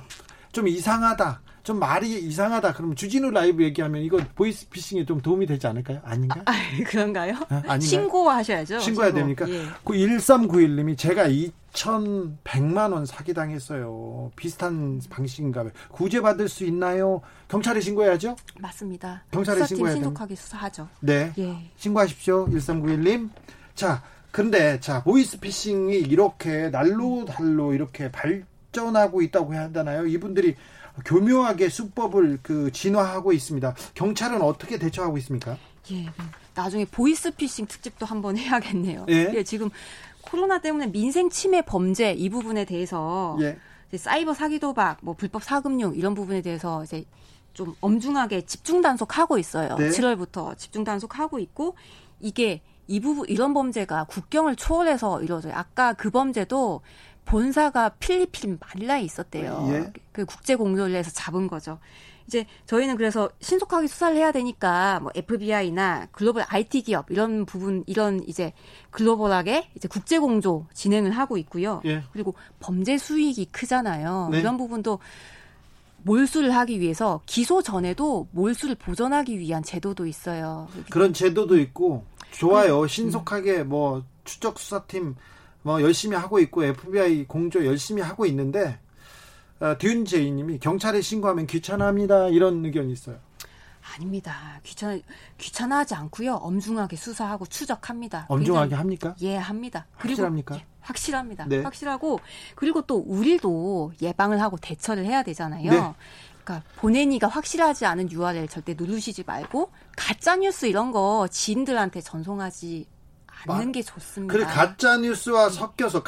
좀 이상하다. 좀 말이 이상하다. 그럼 주진우 라이브 얘기하면 이거 보이스피싱에 좀 도움이 되지 않을까요? 아닌가? 그런가요? 아닌가요? 신고하셔야죠. 신고해야 됩니까? 예. 1391님이 제가 2,100만 원 사기당했어요. 비슷한 방식인가 봐요. 구제받을 수 있나요? 경찰에 신고해야죠? 맞습니다. 경찰에 신고해야 돼요. 신속하게 수사하죠. 네. 예. 신고하십시오. 1391님. 자, 근데 보이스피싱이 이렇게 날로달로 이렇게 발전하고 있다고 해야 하나요? 이분들이 교묘하게 수법을 진화하고 있습니다. 경찰은 어떻게 대처하고 있습니까? 예, 나중에 보이스피싱 특집도 한번 해야겠네요. 예? 예, 지금 코로나 때문에 민생 침해 범죄 이 부분에 대해서 예. 이제 사이버 사기도박, 불법 사금융 이런 부분에 대해서 이제 좀 엄중하게 집중 단속하고 있어요. 네? 7월부터 집중 단속하고 있고 이게 이런 범죄가 국경을 초월해서 이루어져요. 아까 그 범죄도 본사가 필리핀 말라에 있었대요. 예. 그 국제공조위원회에서 잡은 거죠. 이제 저희는 그래서 신속하게 수사를 해야 되니까 FBI나 글로벌 IT 기업 이런 부분 이런 이제 글로벌하게 이제 국제공조 진행을 하고 있고요. 예. 그리고 범죄 수익이 크잖아요. 네. 이런 부분도 몰수를 하기 위해서 기소 전에도 몰수를 보전하기 위한 제도도 있어요. 그런 제도도 있고 좋아요. 신속하게 추적 수사팀 열심히 하고 있고 FBI 공조 열심히 하고 있는데 듀은제이님이 경찰에 신고하면 귀찮아합니다. 이런 의견이 있어요. 아닙니다. 귀찮아하지 않고요. 엄중하게 수사하고 추적합니다. 엄중하게 합니까? 예, 합니다. 확실합니까? 그리고, 예, 확실합니다. 네. 확실하고 그리고 또 우리도 예방을 하고 대처를 해야 되잖아요. 네. 그러니까 보내니가 확실하지 않은 URL 절대 누르시지 말고 가짜뉴스 이런 거 지인들한테 전송하지 않는 게 좋습니다. 그래, 가짜뉴스와 섞여서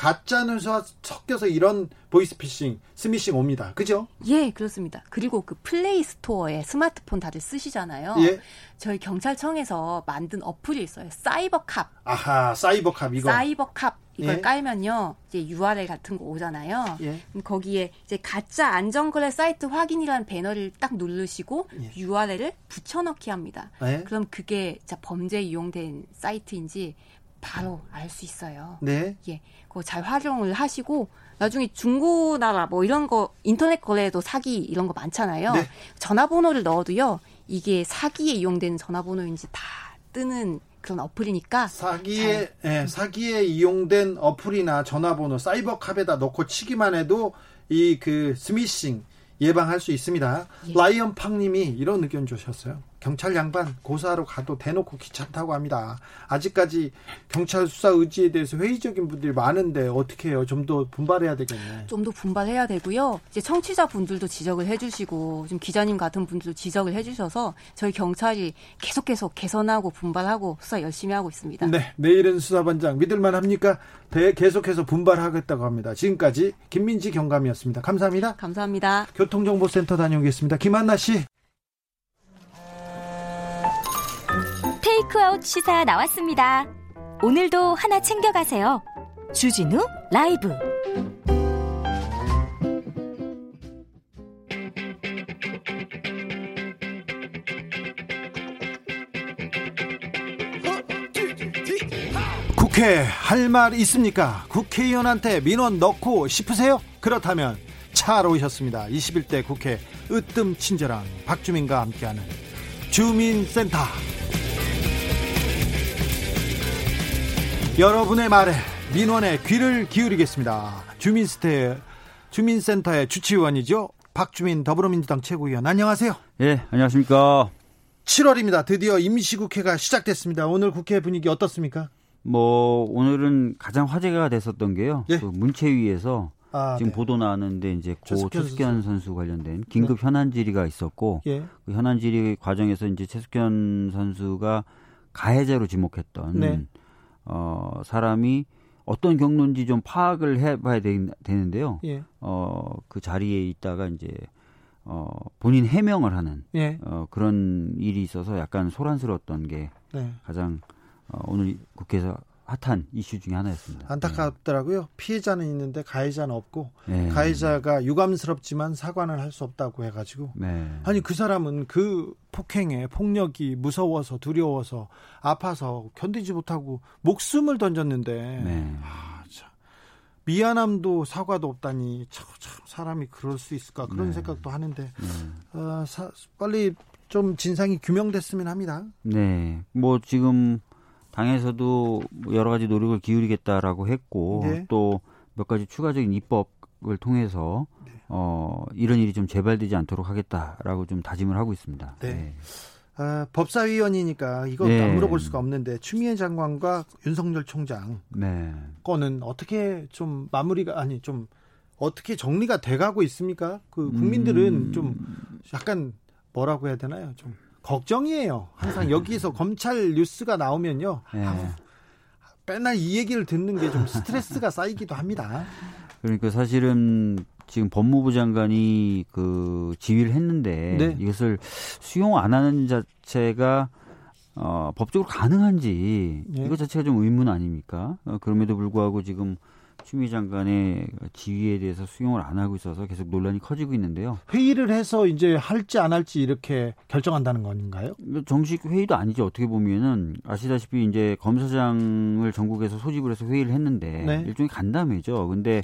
이런 보이스피싱, 스미싱 옵니다. 그죠? 예, 그렇습니다. 그리고 그 플레이 스토어에 스마트폰 다들 쓰시잖아요. 예. 저희 경찰청에서 만든 어플이 있어요. 사이버캅. 아하, 사이버캅 이거. 사이버캅 이걸 예. 깔면요. 이제 URL 같은 거 오잖아요. 예. 그럼 거기에 이제 가짜 안전거래 사이트 확인이라는 배너를 딱 누르시고 예. URL을 붙여넣기 합니다. 예. 그럼 그게 진짜 범죄에 이용된 사이트인지 바로 알 수 있어요. 네. 예. 그거 잘 활용을 하시고 나중에 중고나라 뭐 이런 거 인터넷 거래도 사기 이런 거 많잖아요. 네. 전화번호를 넣어도요. 이게 사기에 이용되는 전화번호인지 다 뜨는 그런 어플이니까 사기에 이용된 어플이나 전화번호 사이버캅에다 넣고 치기만 해도 이 그 스미싱 예방할 수 있습니다. 예. 라이언팡님이 이런 의견 주셨어요. 경찰 양반 고사하러 가도 대놓고 귀찮다고 합니다. 아직까지 경찰 수사 의지에 대해서 회의적인 분들이 많은데 어떻게 해요? 좀 더 분발해야 되겠네. 좀 더 분발해야 되고요. 이제 청취자분들도 지적을 해주시고 지금 기자님 같은 분들도 지적을 해주셔서 저희 경찰이 계속 개선하고 분발하고 수사 열심히 하고 있습니다. 네, 내일은 수사반장 믿을만 합니까? 계속해서 분발하겠다고 합니다. 지금까지 김민지 경감이었습니다. 감사합니다. 감사합니다. 교통정보센터 다녀오겠습니다. 김한나 씨. 테이크아웃 시사 나왔습니다. 오늘도 하나 챙겨가세요. 주진우 라이브. 국회 할 말 있습니까? 국회의원한테 민원 넣고 싶으세요? 그렇다면 잘 오셨습니다. 21대 국회 으뜸 친절한 박주민과 함께하는 주민센터. 여러분의 말에 민원에 귀를 기울이겠습니다. 주민센터의 주치의원이죠. 박주민 더불어민주당 최고위원 안녕하세요. 예, 안녕하십니까. 7월입니다. 드디어 임시국회가 시작됐습니다. 오늘 국회 분위기 어떻습니까? 뭐 오늘은 가장 화제가 됐었던 게요. 예. 그 문체위에서 지금 네. 보도 나왔는데 이제 최숙현 선수 관련된 긴급 네. 현안 질의가 있었고 예. 그 현안 질의 과정에서 이제 최숙현 선수가 가해자로 지목했던 네. 사람이 어떤 경로인지 좀 파악을 해봐야 되는데요. 예. 그 자리에 있다가 이제 본인 해명을 하는 예. 그런 일이 있어서 약간 소란스러웠던 게 네. 가장 오늘 국회에서 핫한 이슈 중에 하나였습니다. 안타깝더라고요. 네. 피해자는 있는데 가해자는 없고 네. 가해자가 유감스럽지만 사과는 할 수 없다고 해가지고 네. 아니 그 사람은 그 폭행에 폭력이 무서워서 두려워서 아파서 견디지 못하고 목숨을 던졌는데 네. 아, 참. 미안함도 사과도 없다니 참 사람이 그럴 수 있을까 그런 네. 생각도 하는데 네. 빨리 좀 진상이 규명됐으면 합니다. 네, 뭐 지금 당에서도 여러 가지 노력을 기울이겠다라고 했고 네. 또 몇 가지 추가적인 입법을 통해서 네. 이런 일이 좀 재발되지 않도록 하겠다라고 좀 다짐을 하고 있습니다. 네. 네. 법사위원이니까 이것도 네. 안 물어볼 수가 없는데 추미애 장관과 윤석열 총장 네. 거는 어떻게 좀 어떻게 정리가 돼가고 있습니까? 그 국민들은 좀 약간 뭐라고 해야 되나요? 좀 걱정이에요. 항상 여기에서 검찰 뉴스가 나오면요. 네. 맨날 이 얘기를 듣는 게 좀 스트레스가 쌓이기도 합니다. 그러니까 사실은 지금 법무부 장관이 그 지휘를 했는데 네. 이것을 수용 안 하는 자체가 법적으로 가능한지 네. 이것 자체가 좀 의문 아닙니까? 그럼에도 불구하고 지금 추미애 장관의 지위에 대해서 수용을 안 하고 있어서 계속 논란이 커지고 있는데요. 회의를 해서 이제 할지 안 할지 이렇게 결정한다는 건가요? 정식 회의도 아니죠. 어떻게 보면은 아시다시피 이제 검사장을 전국에서 소집을 해서 회의를 했는데 네. 일종의 간담회죠. 근데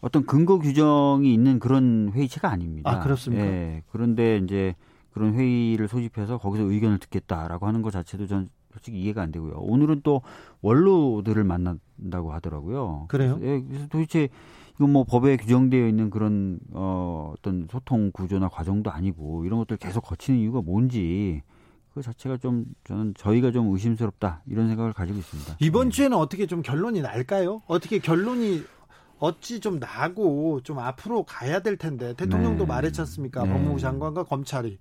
어떤 근거 규정이 있는 그런 회의체가 아닙니다. 아, 그렇습니까? 예. 그런데 이제 그런 회의를 소집해서 거기서 의견을 듣겠다라고 하는 것 자체도 전 솔직히 이해가 안 되고요. 오늘은 또 원로들을 만난다고 하더라고요. 그래요? 그래서 도대체 이건 뭐 법에 규정되어 있는 그런 어떤 소통 구조나 과정도 아니고 이런 것들 계속 거치는 이유가 뭔지 그 자체가 좀 저는 저희가 좀 의심스럽다 이런 생각을 가지고 있습니다. 이번 주에는 어떻게 좀 결론이 날까요? 어떻게 결론이 어찌 좀 나고 좀 앞으로 가야 될 텐데 대통령도 말했지 않습니까? 법무부 장관과 검찰이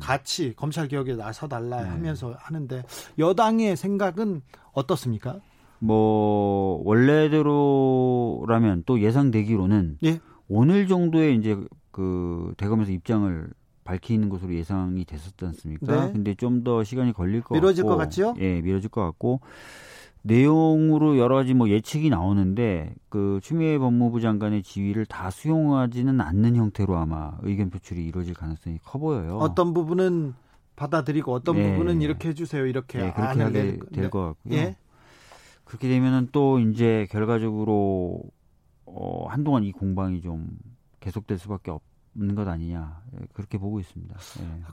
같이 검찰 개혁에 나서달라 하면서 하는데 여당의 생각은 어떻습니까? 뭐 원래대로라면 또 예상되기로는 오늘 정도에 이제 그 대검에서 입장을 밝히는 것으로 예상이 됐었지 않습니까? 근데 좀 더 시간이 걸릴 것 미뤄질 같고 미뤄질 것 같죠? 예, 미뤄질 것 같고 내용으로 여러 가지 뭐 예측이 나오는데 그 추미애 법무부 장관의 지위를 다 수용하지는 않는 형태로 아마 의견 표출이 이루어질 가능성이 커 보여요. 어떤 부분은 받아들이고 어떤 부분은 이렇게 해주세요 이렇게 그렇게 하게 될 것 같고요. 그렇게 되면은 또 이제 결과적으로 한동안 이 공방이 좀 계속될 수밖에 없는 것 아니냐 그렇게 보고 있습니다.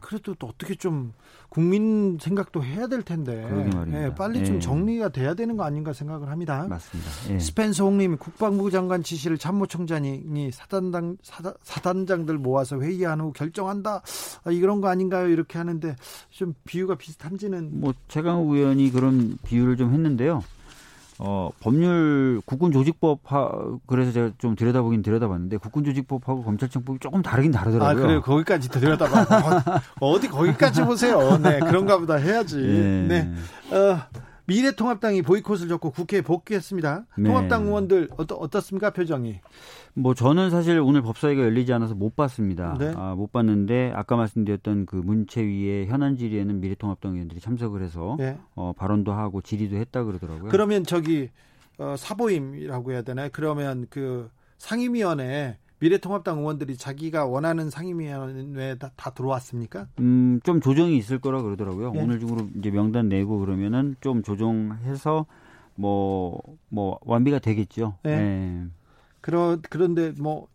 그래도 또 어떻게 좀 국민 생각도 해야 될 텐데 빨리 좀 정리가 돼야 되는 거 아닌가 생각을 합니다. 맞습니다. 스펜서 홍님 국방부 장관 지시를 참모총장이 사단장들 모아서 회의한 후 결정한다 이런 거 아닌가요 이렇게 하는데 좀 비유가 비슷한지는 뭐 최강욱 의원이 그런 비유를 좀 했는데요. 법률 국군조직법 그래서 제가 좀 들여다봤는데 국군조직법하고 검찰청법이 조금 다르긴 다르더라고요. 아 그래요? 거기까지 들여다봐 어디 거기까지 보세요. 네 그런가 보다 해야지. 미래통합당이 보이콧을 접고 국회에 복귀했습니다. 통합당 의원들 어떻습니까 표정이? 뭐 저는 사실 오늘 법사위가 열리지 않아서 못 봤습니다. 못 봤는데 아까 말씀드렸던 그 문체위의 현안 질의에는 미래통합당 의원들이 참석을 해서 발언도 하고 질의도 했다 그러더라고요. 그러면 저기 사보임이라고 해야 되나요? 그러면 그 상임위원회에 미래통합당 의원들이 자기가 원하는 상임위원회에 다 들어왔습니까? 좀 조정이 있을 거라 그러더라고요. 오늘 중으로 이제 명단 내고 그러면은 좀 조정해서 뭐 완비가 되겠죠. 그런데 뭐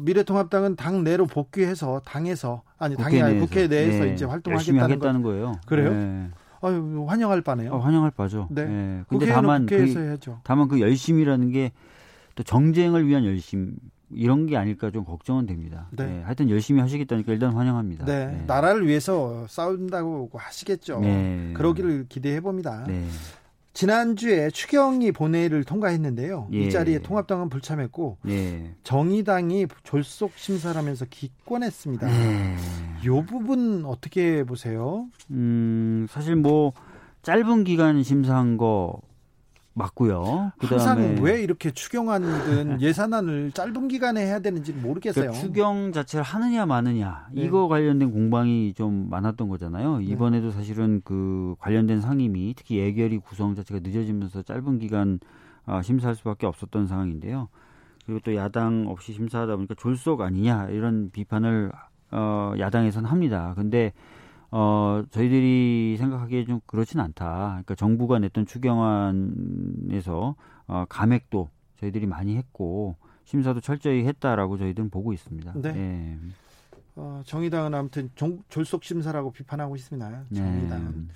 미래통합당은 당 내로 복귀해서 국회 내에서 이제 활동하겠다는 거예요. 그래요? 아유, 환영할 바네요. 환영할 바죠. 네. 근데 다만 그 열심이라는 게 또 정쟁을 위한 열심. 이런 게 아닐까 좀 걱정은 됩니다. 하여튼 열심히 하시겠다니까 일단 환영합니다. 나라를 위해서 싸운다고 하시겠죠. 그러기를 기대해 봅니다. 지난주에 추경이 본회의를 통과했는데요. 이 자리에 통합당은 불참했고 정의당이 졸속 심사라면서 기권했습니다. 이 부분 어떻게 보세요? 사실 뭐 짧은 기간 심사한 거 맞고요. 그다음에 항상 왜 이렇게 추경안든 예산안을 짧은 기간에 해야 되는지 모르겠어요. 그러니까 추경 자체를 하느냐 마느냐 이거 관련된 공방이 좀 많았던 거잖아요. 이번에도 사실은 그 관련된 상임위 특히 예결위 구성 자체가 늦어지면서 짧은 기간 심사할 수밖에 없었던 상황인데요. 그리고 또 야당 없이 심사하다 보니까 졸속 아니냐 이런 비판을 야당에서는 합니다. 근데 저희들이 생각하기에 좀 그렇진 않다. 그러니까 정부가 냈던 추경안에서 감액도 저희들이 많이 했고 심사도 철저히 했다라고 저희들은 보고 있습니다. 정의당은 아무튼 졸속 심사라고 비판하고 있습니다. 정의당은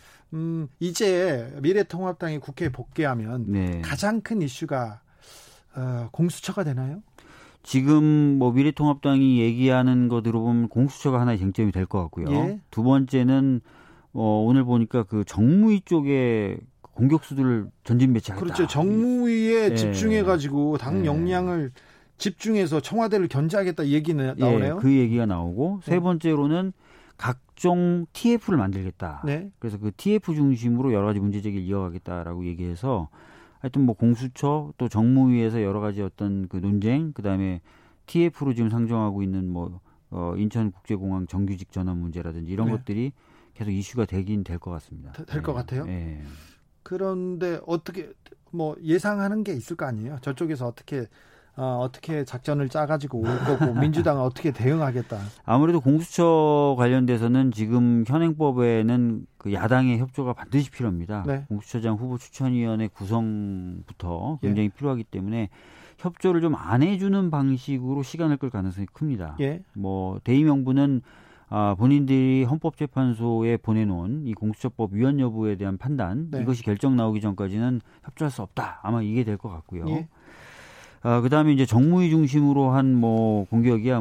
이제 미래통합당이 국회에 복귀하면 가장 큰 이슈가 공수처가 되나요? 지금 뭐 미래통합당이 얘기하는 거 들어보면 공수처가 하나의 쟁점이 될 것 같고요. 두 번째는 오늘 보니까 그 정무위 쪽에 공격수들을 전진 배치하겠다. 그렇죠. 정무위에 집중해가지고 당 역량을 집중해서 청와대를 견제하겠다 얘기는 나오네요. 그 얘기가 나오고 세 번째로는 각종 TF를 만들겠다. 그래서 그 TF 중심으로 여러 가지 문제제기를 이어가겠다라고 얘기해서 하여튼 뭐 공수처 또 정무위에서 여러 가지 어떤 그 논쟁 그다음에 TF로 지금 상정하고 있는 뭐 인천국제공항 정규직 전환 문제라든지 이런 것들이 계속 이슈가 되긴 될 것 같습니다. 될 것 같아요. 그런데 어떻게 뭐 예상하는 게 있을 거 아니에요. 저쪽에서 어떻게 작전을 짜가지고 올 거고 민주당은 어떻게 대응하겠다. 아무래도 공수처 관련돼서는 지금 현행법에는 그 야당의 협조가 반드시 필요합니다. 공수처장 후보 추천위원회 구성부터 굉장히 필요하기 때문에 협조를 좀 안 해주는 방식으로 시간을 끌 가능성이 큽니다. 뭐 대의 명분은 본인들이 헌법재판소에 보내놓은 이 공수처법 위헌 여부에 대한 판단 이것이 결정 나오기 전까지는 협조할 수 없다. 아마 이게 될 것 같고요. 그다음에 이제 정무위 중심으로 한 뭐 공격이야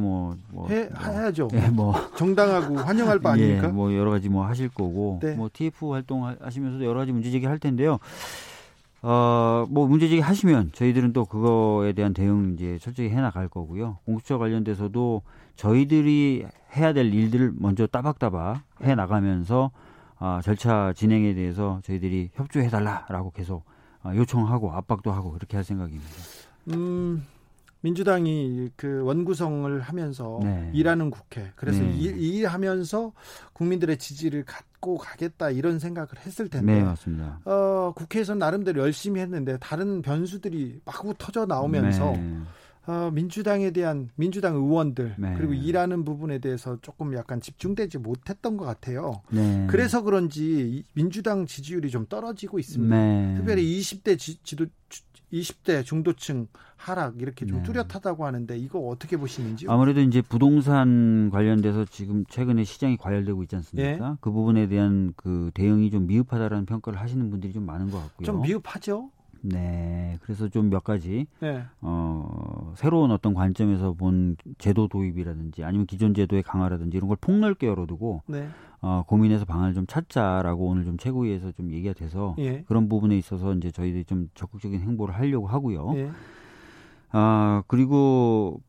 해야죠. 예, 정당하고 환영할 바 아닙니까? 예, 여러 가지 하실 거고 네. TF 활동하시면서도 여러 가지 문제 제기 할 텐데요. 문제 제기 하시면 저희들은 또 그거에 대한 대응 이제 철저히 해 나갈 거고요. 공수처 관련돼서도 저희들이 해야 될 일들을 먼저 따박따박 해 나가면서 절차 진행에 대해서 저희들이 협조해 달라라고 계속 요청하고 압박도 하고 그렇게 할 생각입니다. 민주당이 그 원구성을 하면서 네. 일하는 국회, 그래서 일하면서 국민들의 지지를 갖고 가겠다 이런 생각을 했을 텐데, 네, 맞습니다. 국회에서는 나름대로 열심히 했는데 다른 변수들이 마구 터져 나오면서 네. 민주당에 대한 민주당 의원들 네. 그리고 일하는 부분에 대해서 조금 약간 집중되지 못했던 것 같아요. 네. 그래서 그런지 민주당 지지율이 좀 떨어지고 있습니다. 네. 특별히 20대 중도층 하락 이렇게 좀 뚜렷하다고 하는데 이거 어떻게 보시는지요? 아무래도 이제 부동산 관련돼서 지금 최근에 시장이 과열되고 있지 않습니까? 네. 그 부분에 대한 그 대응이 좀 미흡하다라는 평가를 하시는 분들이 좀 많은 것 같고요. 좀 미흡하죠. 네, 그래서 좀 몇 가지 네. 새로운 어떤 관점에서 본 제도 도입이라든지 아니면 기존 제도의 강화라든지 이런 걸 폭넓게 열어두고 네. 고민해서 방안을 좀 찾자라고 오늘 좀 최고위에서 좀 얘기가 돼서 예. 그런 부분에 있어서 이제 저희들이 좀 적극적인 행보를 하려고 하고요. 예. 그리고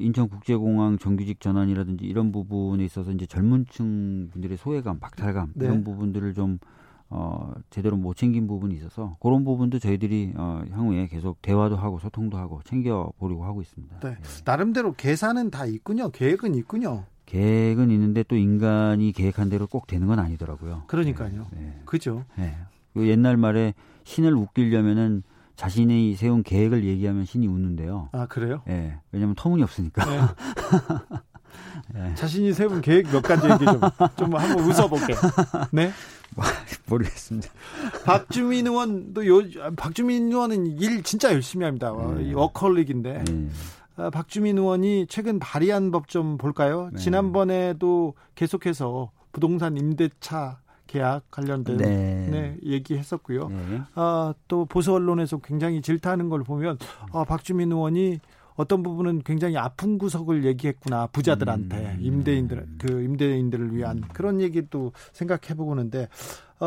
인천국제공항 정규직 전환이라든지 이런 부분에 있어서 이제 젊은층 분들의 소외감, 박탈감 네. 이런 부분들을 좀 제대로 못 챙긴 부분이 있어서 그런 부분도 저희들이 향후에 계속 대화도 하고 소통도 하고 챙겨보려고 하고 있습니다. 네. 나름대로 계산은 다 있군요. 계획은 있군요. 계획은 있는데 또 인간이 계획한 대로 꼭 되는 건 아니더라고요. 그러니까요. 네. 네. 그죠. 네. 옛날 말에 신을 웃기려면은 자신이 세운 계획을 얘기하면 신이 웃는데요. 아, 그래요? 네. 왜냐하면 터무니없으니까. 네. 네. 자신이 세운 계획 몇 가지 얘기 좀 한번 웃어볼게요. 네. 모르겠습니다. 박주민 의원도 박주민 의원은 일 진짜 열심히 합니다. 워커홀릭인데 네. 박주민 의원이 최근 발의한 법 좀 볼까요? 네. 지난번에도 계속해서 부동산 임대차 계약 관련된 네. 네, 얘기했었고요. 네. 또 보수 언론에서 굉장히 질타하는 걸 보면 박주민 의원이 어떤 부분은 굉장히 아픈 구석을 얘기했구나. 부자들한테 임대인들을 위한 그런 얘기도 생각해 보고는데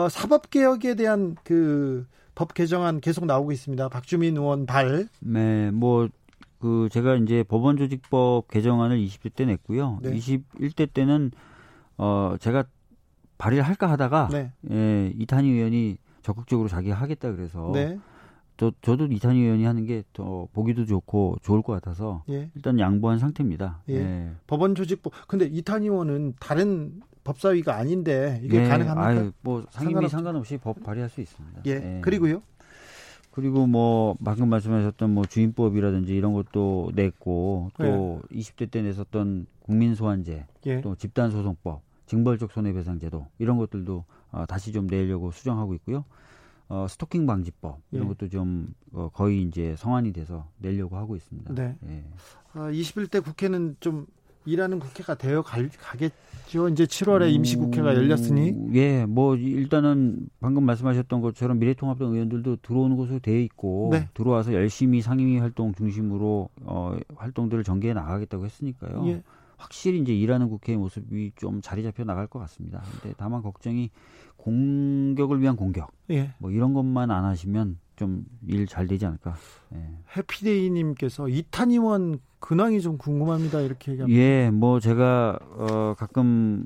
사법 개혁에 대한 그 법 개정안 계속 나오고 있습니다. 박주민 의원 발. 네, 제가 이제 법원 조직법 개정안을 20대 때 냈고요. 네. 21대 때는 제가 발의를 할까 하다가 네. 예, 이탄희 의원이 적극적으로 자기가 하겠다 그래서 네. 저도 이탄희 의원이 하는 게 더 보기도 좋고 좋을 것 같아서 예. 일단 양보한 상태입니다. 예. 예. 법원 조직법. 근데 이탄희 의원은 다른 법사위가 아닌데 이게 예. 가능합니까? 아유, 상임위 상관없이 법 발의할 수 있습니다. 예. 예. 그리고요? 그리고 방금 말씀하셨던 주임법이라든지 이런 것도 냈고 또 예. 20대 때 냈었던 국민소환제, 예. 또 집단소송법, 징벌적 손해배상제도 이런 것들도 다시 좀 내려고 수정하고 있고요. 스토킹 방지법 이런 예. 것도 좀 거의 이제 성안이 돼서 내려고 하고 있습니다. 네. 예. 21대 국회는 좀 일하는 국회가 되어 가겠죠. 이제 7월에 임시국회가 열렸으니. 예, 일단은 방금 말씀하셨던 것처럼 미래통합당 의원들도 들어오는 곳으로 되어 있고 네. 들어와서 열심히 상임위 활동 중심으로 활동들을 전개해 나가겠다고 했으니까요. 예. 확실히 이제 일하는 국회의 모습이 좀 자리 잡혀 나갈 것 같습니다. 근데 다만 걱정이 공격을 위한 공격, 예. 이런 것만 안 하시면 좀 일 잘 되지 않을까. 예. 해피데이님께서 이탄 의원 근황이 좀 궁금합니다. 이렇게 얘기합니다. 예, 제가 가끔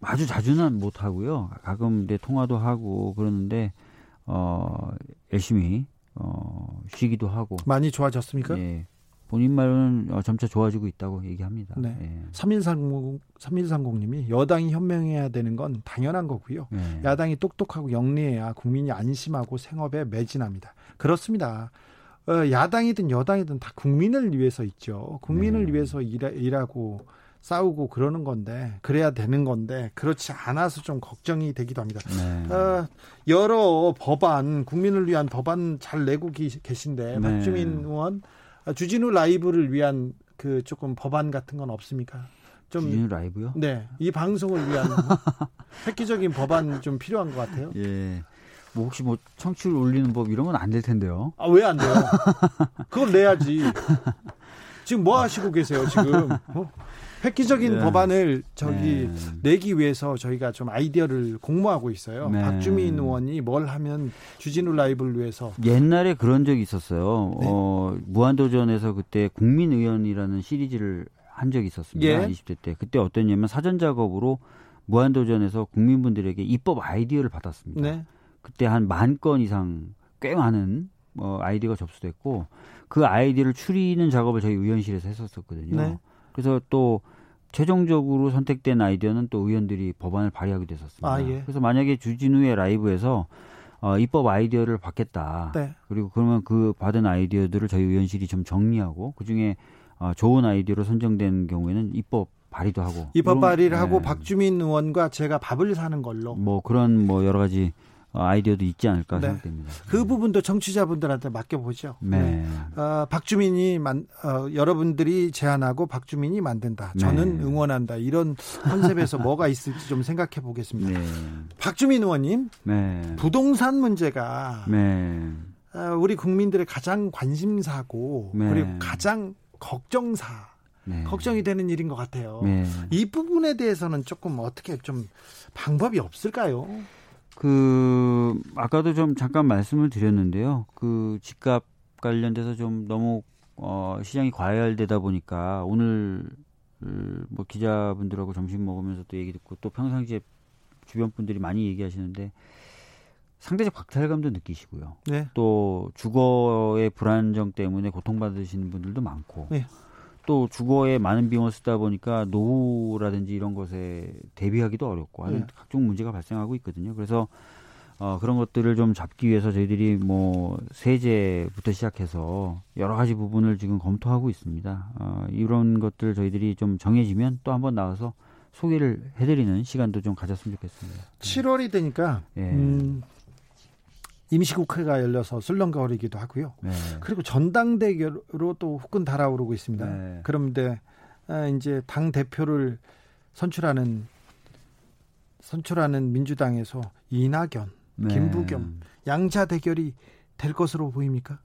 아주 자주는 못 하고요. 가끔 통화도 하고 그러는데 열심히 쉬기도 하고. 많이 좋아졌습니까? 예. 본인 말로는 점차 좋아지고 있다고 얘기합니다. 네. 예. 3130님이 여당이 현명해야 되는 건 당연한 거고요. 예. 야당이 똑똑하고 영리해야 국민이 안심하고 생업에 매진합니다. 그렇습니다. 야당이든 여당이든 다 국민을 위해서 있죠. 국민을 위해서 일하고 싸우고 그러는 건데 그래야 되는 건데 그렇지 않아서 좀 걱정이 되기도 합니다. 네. 여러 법안, 국민을 위한 법안 잘 내고 계신데 네. 박주민 의원 주진우 라이브를 위한 그 조금 법안 같은 건 없습니까? 좀 주진우 라이브요? 네, 이 방송을 위한 획기적인 법안 좀 필요한 것 같아요. 예, 뭐 혹시 뭐 청취율 올리는 법 이런 건 안 될 텐데요. 아, 왜 안 돼요? 그걸 내야지. 지금 뭐 하시고 계세요, 지금? 어? 획기적인 법안을 내기 위해서 저희가 좀 아이디어를 공모하고 있어요. 박주민 의원이 뭘 하면 주진우 라이브를 위해서. 옛날에 그런 적이 있었어요. 네. 무한도전에서 그때 국민의원이라는 시리즈를 한 적이 있었습니다. 예. 20대 때. 그때 어땠냐면 사전 작업으로 무한도전에서 국민분들에게 입법 아이디어를 받았습니다. 네. 그때 한 10,000건 이상 꽤 많은 아이디어가 접수됐고 그 아이디어를 추리는 작업을 저희 의원실에서 했었거든요. 네. 그래서 또 최종적으로 선택된 아이디어는 또 의원들이 법안을 발의하게 됐었습니다. 아, 예. 그래서 만약에 주진우의 라이브에서 입법 아이디어를 받겠다. 네. 그리고 그러면 그 받은 아이디어들을 저희 의원실이 좀 정리하고 그중에 좋은 아이디어로 선정된 경우에는 입법 발의도 하고. 입법 발의를 하고 박주민 의원과 제가 밥을 사는 걸로. 뭐 그런 뭐 여러 가지 아이디어도 있지 않을까 생각됩니다. 그 부분도 청취자분들한테 맡겨보죠. 네. 박주민이 여러분들이 제안하고 박주민이 만든다. 저는 응원한다. 이런 컨셉에서 뭐가 있을지 좀 생각해 보겠습니다. 네. 박주민 의원님, 부동산 문제가 우리 국민들의 가장 관심사고 그리고 가장 걱정이 되는 일인 것 같아요. 이 부분에 대해서는 조금 어떻게 좀 방법이 없을까요? 아까도 좀 잠깐 말씀을 드렸는데요. 그 집값 관련돼서 좀 너무 시장이 과열되다 보니까 오늘 뭐 기자분들하고 점심 먹으면서 또 얘기 듣고 또 평상시에 주변 분들이 많이 얘기하시는데 상대적 박탈감도 느끼시고요. 네. 또 주거의 불안정 때문에 고통받으시는 분들도 많고 네. 또 주거에 많은 비용을 쓰다 보니까 노후라든지 이런 것에 대비하기도 어렵고 하는 각종 문제가 발생하고 있거든요. 그래서 그런 것들을 좀 잡기 위해서 저희들이 뭐 세제부터 시작해서 여러 가지 부분을 지금 검토하고 있습니다. 이런 것들 저희들이 좀 정해지면 또 한번 나와서 소개를 해드리는 시간도 좀 가졌으면 좋겠습니다. 7월이 되니까 임시국회가 열려서 술렁거리기도 하고요. 그리고 전당대회로 또 후끈 달아오르고 있습니다. 그런데 이제 당 대표를 선출하는 민주당에서 이낙연, 김부겸 양자 대결이 될 것으로 보입니까?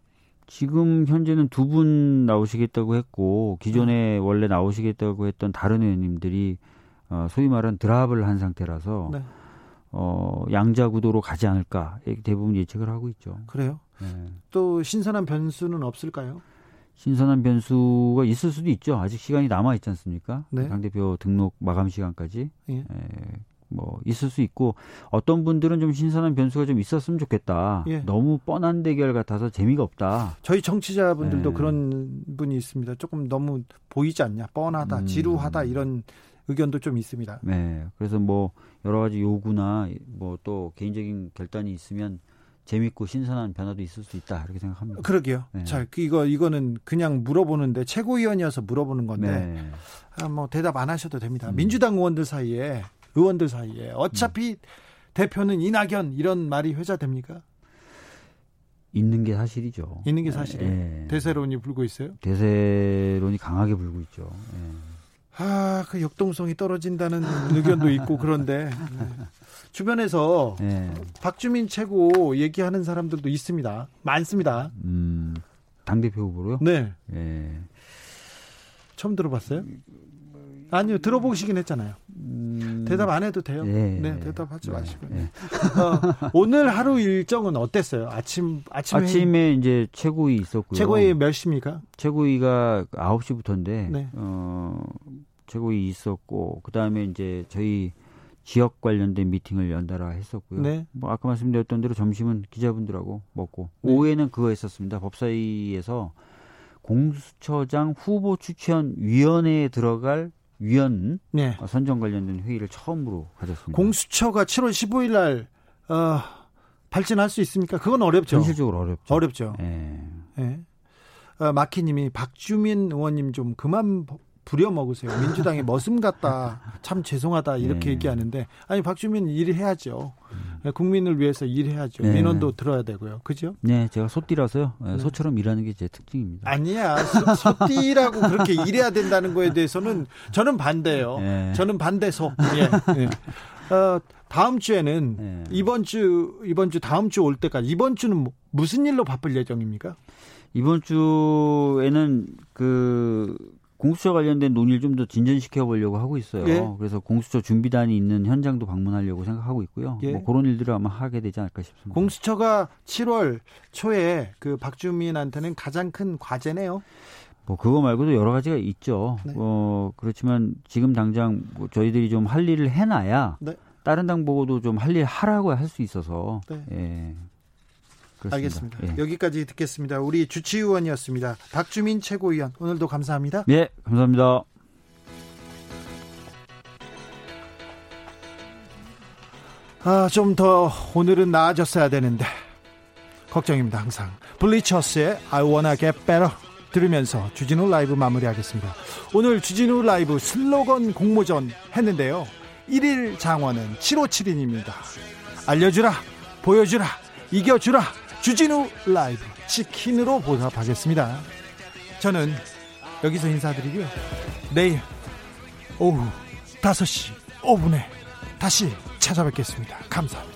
지금 현재는 2분 나오시겠다고 했고 기존에 원래 나오시겠다고 했던 다른 의원님들이 소위 말하는 드랍을 한 상태라서. 네. 양자 구도로 가지 않을까 대부분 예측을 하고 있죠. 그래요? 또 신선한 변수는 없을까요? 신선한 변수가 있을 수도 있죠. 아직 시간이 남아 있지 않습니까? 네. 당대표 등록 마감 시간까지 뭐 있을 수 있고 어떤 분들은 좀 신선한 변수가 좀 있었으면 좋겠다. 너무 뻔한 대결 같아서 재미가 없다. 저희 청취자분들도 그런 분이 있습니다. 조금 너무 보이지 않냐, 뻔하다, 지루하다 이런. 의견도 좀 있습니다. 그래서 뭐 여러 가지 요구나 뭐 또 개인적인 결단이 있으면 재밌고 신선한 변화도 있을 수 있다 이렇게 생각합니다. 그러게요. 자, 이거는 그냥 물어보는데 최고위원이어서 물어보는 건데 뭐 대답 안 하셔도 됩니다. 민주당 의원들 사이에 어차피 대표는 이낙연 이런 말이 회자됩니까? 있는 게 사실이죠. 있는 게 사실이에요. 대세론이 불고 있어요? 대세론이 강하게 불고 있죠. 그 역동성이 떨어진다는 의견도 있고 그런데 주변에서 박주민 최고 얘기하는 사람들도 있습니다. 많습니다. 당대표 후보로요? 네. 처음 들어봤어요? 아니요, 들어보시긴 했잖아요. 대답 안 해도 돼요? 네, 대답하지 마시고요. 오늘 하루 일정은 어땠어요? 아침에 이제 최고위 있었고요. 최고위 몇 시입니까? 최고위가 9시부터인데 최고위 있었고 그다음에 이제 저희 지역 관련된 미팅을 연달아 했었고요. 뭐 아까 말씀드렸던 대로 점심은 기자분들하고 먹고 오후에는 그거 했었습니다. 법사위에서 공수처장 후보 추천 위원회에 들어갈 위원 선정 관련된 회의를 처음으로 가졌습니다. 공수처가 7월 15일 날 발진할 수 있습니까? 그건 어렵죠. 현실적으로 어렵죠. 마키님이 박주민 의원님 좀 그만 부려먹으세요. 민주당의 머슴 같다. 참 죄송하다 이렇게 얘기하는데 아니 박주민 일해야죠. 국민을 위해서 일해야죠. 민원도 들어야 되고요. 그죠? 네. 제가 소띠라서요. 소처럼 일하는 게 제 특징입니다. 아니야. 소띠라고 그렇게 일해야 된다는 거에 대해서는 저는 반대예요. 저는 반대소. 다음 주에는 네. 이번 주 다음 주 올 때까지 이번 주는 무슨 일로 바쁠 예정입니까? 이번 주에는 그 공수처 관련된 논의를 좀 더 진전시켜 보려고 하고 있어요. 예. 그래서 공수처 준비단이 있는 현장도 방문하려고 생각하고 있고요. 예. 뭐 그런 일들을 아마 하게 되지 않을까 싶습니다. 공수처가 7월 초에 그 박주민한테는 가장 큰 과제네요. 뭐 그거 말고도 여러 가지가 있죠. 네. 그렇지만 지금 당장 뭐 저희들이 좀 할 일을 해놔야 네. 다른 당 보고도 좀 할 일 하라고 할 수 있어서. 네. 예. 그렇습니다. 알겠습니다. 예. 여기까지 듣겠습니다. 우리 주치의원이었습니다. 박주민 최고위원 오늘도 감사합니다. 네, 감사합니다. 아, 좀 더 오늘은 나아졌어야 되는데 걱정입니다. 항상 블리처스의 I wanna get better 들으면서 주진우 라이브 마무리하겠습니다. 오늘 주진우 라이브 슬로건 공모전 했는데요. 1일 장원은 7572입니다. 알려주라, 보여주라, 이겨주라. 주진우 라이브 치킨으로 보답하겠습니다. 저는 여기서 인사드리고요. 내일 오후 5시 5분에 다시 찾아뵙겠습니다. 감사합니다.